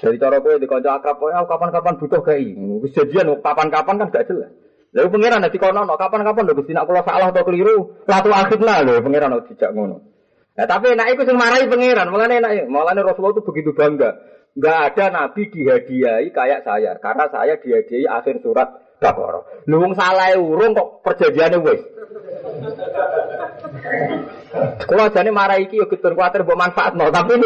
Dari cara kowe dikonco akrab kowe kapan-kapan butuh kei. Wis janjian kapan-kapan kan gak jelas. Lha pengiran nek dikono kapan-kapan lho Gusti nek kula salah atau keliru, la tu akhidna lho pengiran nek dijak ngono. Nah, tapi enaknya itu yang marahi pangeran, malah enaknya, malah Rasulullah itu begitu bangga. Enggak ada nabi dihadiahi kayak saya, karena saya dihadiahi akhir surat Baqarah. Luwung salah urung kok perjanjiane wis. Kulo jane marahi iki yo gedhe kuwatir mbok manfaatno, tapi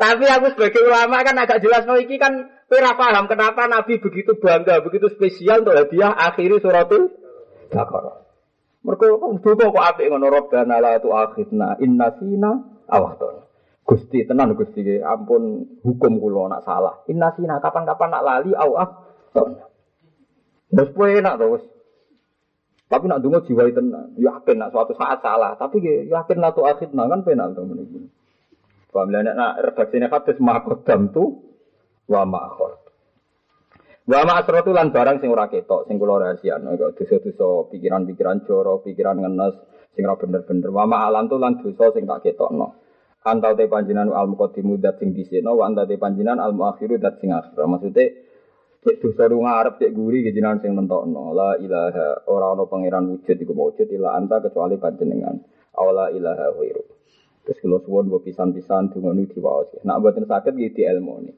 tapi aku sebagai ulama kan agak jelasno iki kan kowe ora paham kenapa nabi begitu bangga, begitu spesial untuk hadiah akhir surat Baqarah. Mereka juga kok apik ngono Rabbana la tu'akhidna innasina awatan. Gusti tenan Gusti ampun hukum kula nak salah. Innasina kapan-kapan nak lali au afton. Wes enak to wis. Tapi nak ndonga diwai tenan. Yakin nak suatu saat salah, tapi yakin la tu'akhidna kan penak to meniku. Paham lha nak redaksine hadis maqdam tu wa ma'khor. Wa ma'asratu lan barang sing ora ketok, sing kula rahasiakno kok dosa-dosa pikiran-pikiran joro, pikiran ngenes, sing ora bener-bener. Wa ma'alantu lan dosa sing tak ketokno. Anta te panjenengan al-muqaddimu dzat sing disena, wa anta te panjenengan al-muakhiru dzat sing akhir. Maksude cek dosa lu ngarep cek guri jenengan sing nentokno. La ilaha ora ana pangeran wujud iku wujud ila anta kecuali panjenengan. Awala ilaha ghairu. Terus kula suwun mbok pisan-pisan dungane diwaos. Nek mboten saged nggih dielmoni.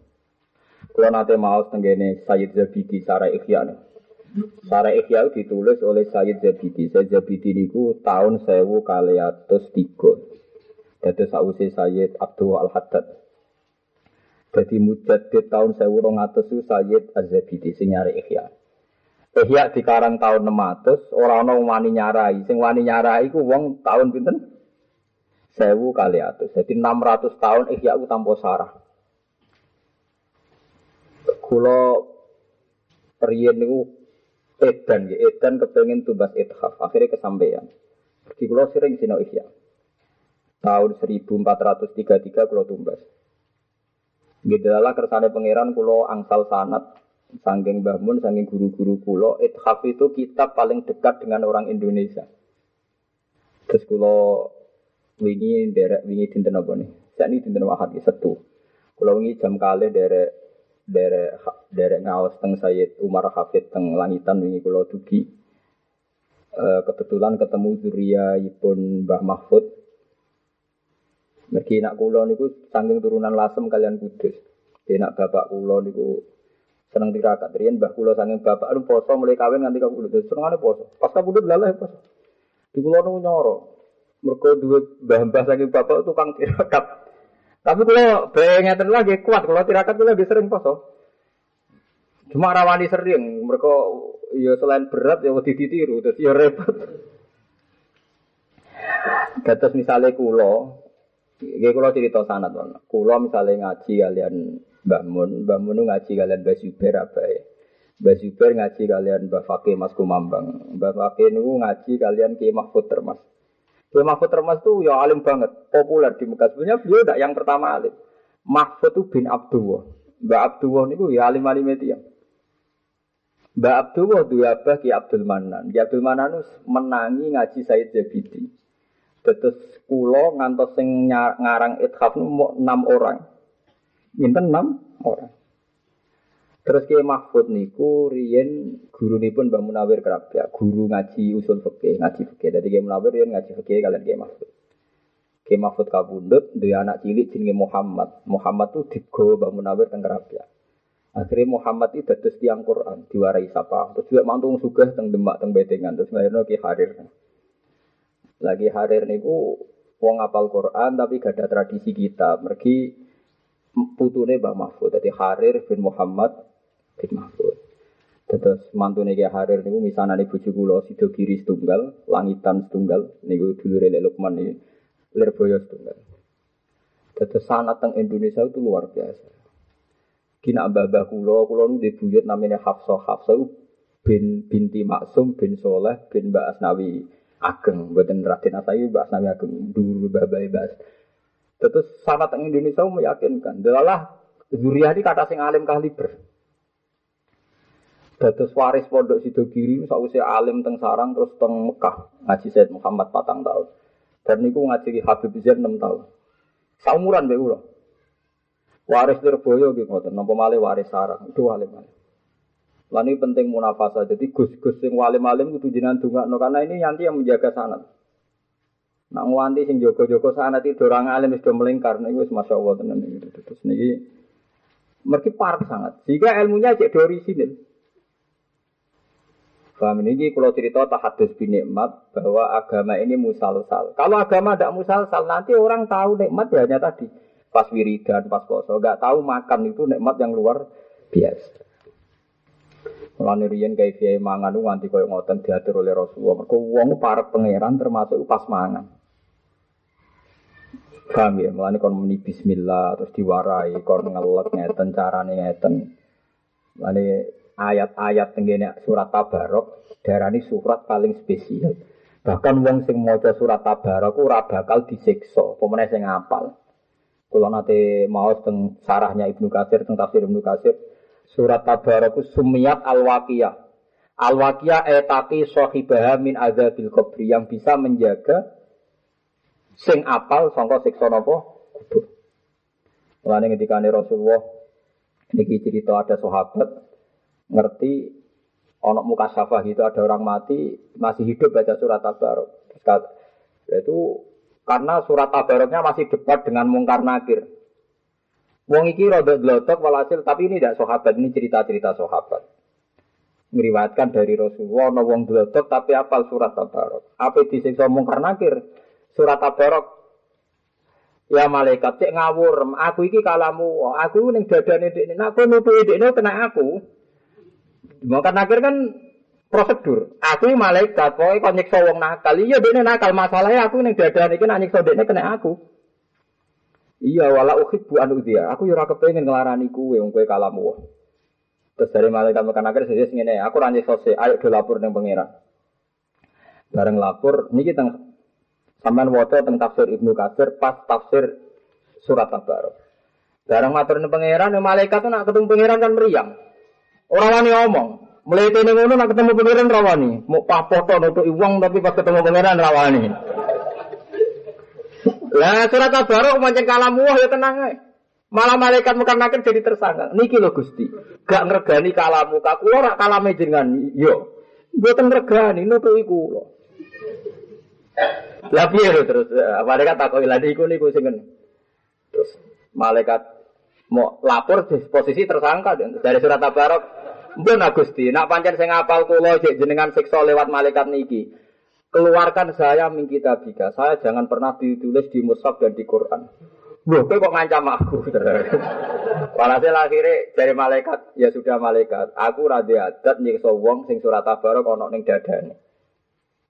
Kalau nanti mau tenggene Sayyid Zabidi Sarai Ikhya nih. Sarai Ikhya ditulis oleh Sayyid Zabidi. Sayyid Zabidi niku tahun sewu kaliatus tiga. Jadi sausi Sayyid Abdul Al-Haddad. Jadi mujaddid tahun sewu rongatus Sayyid Az-Zabidi sing nyari Ikhya. Ikhya dikarang tahun enam ratus. Orang-orang wani nyarai. Sing wani nyarai ku wong tahun pinten? Sewu kaliatus. Jadi enam ratus tahun Ikhya ku tanpa sarah. Kulo riyen niku edan nggih, edan kepengin tumbas ithaf, akhire kesampean. Iki kulo sering sinau Ihya. Tahun seribu empat ratus tiga puluh tiga kulo tumbas. Nggih dalah kersane pangeran kulo angsal sanad saking Mbah Mun, saking guru-guru kulo, ithaf itu kitab paling dekat dengan orang Indonesia. Terus kulo wingi derek wingi dinten napa niki? Sakniki dinten Ahad iki Setu. Kulo wingi jam kalih derek Derek derek ngawas teng Sayyid Umar Hafid teng Langitan wingi kula dugi. E, kebetulan ketemu zuriyaipun Mbah Mahfud. Mergi nak kula niku saking turunan Lasem kalian Kudus. Denak bapak kula niku seneng tirakat. Riyen mbah kula saking bapak lu poso mulai kawin nganti kapundhut. Senengane poso. Pas kapundhut lalah poso. Di kula niku nyoro. Mergo duwe mbah-mbah saking bapak tukang tirakat. Tapi kula bae ngeten lagi kuat kula tirakat kula nggih sering poso. Cuma rawani sering, mereka ya selain berat ya wedi ditiru, terus ya repot. Terus misalnya kulo, nggih kulo cerita sanad wae. Kulo misale ngaji kalian Mbah Mun, Mbah Mun ngaji kalian Mbah Zubair abae. Mbah Zubair ngaji kalian Mbah Fakih Mas Kumambang. Mbah Fakih niku ngaji kalian Ki Mahfud Termas. Ki Mahfud Termas tuh ya alim banget, populer di Mekah. Sebenarnya beliau ndak yang pertama alim. Mahfud tuh bin Abdullah. Mbah Abdullah niku ya alim-alim itu ya. Mbak Abdullah duwe abah Ki Abdul Manan. Ki Abdul Manan menangi ngaji Said Zabidi. Terus kula ngantos sing ngarang Ithaf niku enam orang. Pinten enam orang. Terus Ki Mahfud niku riyen gurunipun Mbah Munawir Krabya, guru ngaji usul fikih, ngaji fikih. Dadi Ki Munawir riyen ngaji fikih kalian Ki Mahfud. Ki Mahfud kapundhut duwe anak cilik jenenge Muhammad. Muhammad itu digawa Mbah Munawir teng Krabya. Akhirnya Muhammad itu dados tiyang Quran diwarai sapa. Terus juga mantung sugih teng Demak teng Betengan terus lahirno Ki Harir. Lagi Harir niku wong hafal Quran tapi gak ada tradisi kitab. Mergi putune Mbah Mahfud. Dadi Harir bin Muhammad bin Mahfud. Terus mantune Ki Harir niku misanane bojo kula Sido Giri setunggal, Langitan setunggal niku dulure Lek Lukman iki Lirboyo setunggal. Dados sanad teng Indonesia itu luar biasa. Kina abah-abah kula, kula nu di buyut namanya Hafsah. Hafsah bin binti Maksum bin Soleh bin Mbak Asnawi Ageng. Mboten Raden Asnawi, Mbak Asnawi Ageng. Dulu babai Mbak. Terus sanad teng Indonesia meyakinkan. Delalah Zuriyah iki kata sing alim kaliber. Dados waris pondok Sidogiri sakwise alim teng sarang terus teng Mekah ngaji Said Muhammad patang tahun. Dan niku ngaji Habib Zain enam tahun. Saumuran mbek kula. Waris Lirboyo nggih ngoten, napa malih waris sarang, itu alim-alim. Lan iki penting munafasah. Jadi gus-gus sing alim-alim kudu jenengan dongakno karena ini nanti yang menjaga sanad. Nek nganti sing jaga-jaga sanad iki dorang alim wis do melingkar niku wis masyaallah tenan niku. Terus niki mergi parah sangat. Jika ilmunya cek dari sini. Paham niki kula cerita tahadus bi nikmat bahwa agama ini musalsal. Kalau agama ndak musalsal nanti orang tahu nikmat ya hanya tadi. Pas wiridan, pas poso, enggak tahu makan itu nikmat yang luar biasa. Mulane riyen kae kiai mangan nganti koyo ngoten diatur oleh Rasulullah. Mergo wong parep pangeran termasuk pas mangan. Paham ya, mulane kon muni bismillah terus diwarai kon ngelek ngeten carane ngeten. Mulane ayat-ayat tengene surat Tabarok diarani surat paling spesial. Bahkan wong sing maca surat Tabarok ora bakal disiksa, apa meneh sing ngapal. Kalau nanti maos teng sarahnya Ibnu Katsir teng tafsir Ibnu Katsir surat Tabarok sumiyat al-waqiyah al-waqiyah etaqi sahibaha min azabil qabri yang bisa menjaga sing apal sangka siksa napa kubur. Lan ngendikane Rasulullah niki cerita ada sahabat ngerti ana mukasafah itu ada orang mati masih hidup baca surat Tabarok. Itu karena surat Tabaroknya masih debat dengan mungkar nakir. Wong iki rada glotok walhasil tapi ini ndak sahabat, ini cerita-cerita sahabat. Ngriwayatkan dari Rasulullah ana wong glotok tapi hafal surat Tabarok. Ape disiksa mungkar nakir? Surat Tabarok. Ya malaikat cek ngawur, aku iki kalamu, aku ning dadane dekne, nek kowe nutuhi dekne kena aku. Mungkar nakir kan prosedur. Aku ini malaikat, pokoknya kau nyiksa wong nakal. Iya, dia nakal. Masalahnya aku ini dadah, ini nyiksa dia kena aku. Iya, wala uhibbu an udzia. Aku yura kepengen ngelarani kue, wong kue kalamu. Terus dari malaikat makan nakal, saya ingin aku ranjik sose, ayo dilapor dengan pengeran. Bareng lapor, ini kita sampean waca teng tafsir Ibnu Katsir, pas tafsir surat Tabarok. Bareng matur dengan pengeran, malaikat itu nak ketemu pengeran kan meriang. Orang wani omong. Mulai tene ngono nak ketemu pangeran rawani, mau papoto nutuki wong tapi pas ketemu pangeran rawani. Lah surat Tabarok pancen kalamu ya tenang ae. Malah malaikat mekar nakir jadi tersangka. Niki lho Gusti, gak ngregani kalamu, kak kula ora kalame jenengan. Yo. Mboten ngregani nutuki kula. Lah piye terus malaikat takoki lha niku niku sing ngene. Terus malaikat mau lapor di posisi tersangka dari surat Tabarok. Mbun Agusti, nak pancen sing apal kula jek jenengan siksa lewat malaikat niki. Keluarkan saya min kitabika. Saya jangan pernah ditulis di mushaf dan di Quran. Loh, kok ngancam aku? Walhasil akhirnya dari malaikat, ya sudah malaikat. Aku ra di adat nyiksa wong sing surat Tabarok ana ning dadane.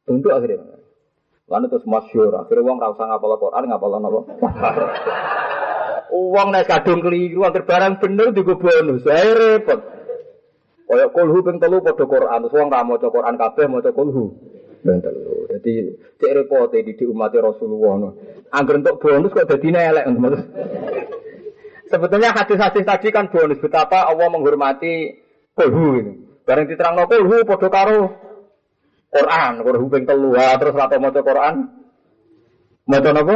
Tunduk akhirnya. Lan terus masyhur, akhirnya wong ra usah ngapal Quran, ngapal napa. Wong nek kadung keliru, anggere barang bener digo bonus. Saya repot. Kaya kulhu ping telu padha Quran, terus wong ra maca Quran kabeh maca kulhu. Bentar lho. Jadi cek repote didik umat Rasulullah. Angger entuk bonus kok dadine elek. Sebetulnya hadis-hadis tadi kan bonus betapa Allah menghormati kulhu ini. Bareng diterangno kulhu padha karo Quran, kulhu ping telu. Terus ra maca Quran. Maca napa?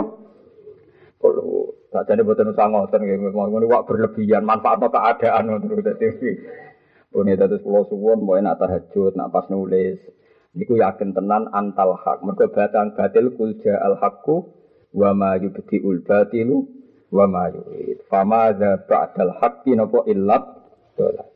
Kulhu. Sakjane boten usah ngoten nggih ngene wak berlebihan manfaat apa keadaan ngoten dadi. Punika terus kula suwun mbok enak tahajud nak pas nulis. Niku yakin tenan antal hak. Mergo batang batil kul ja'al haqqu wa ma yubti'ul batilu wa ma yu'id. Fama dza'al haqqi napa illat.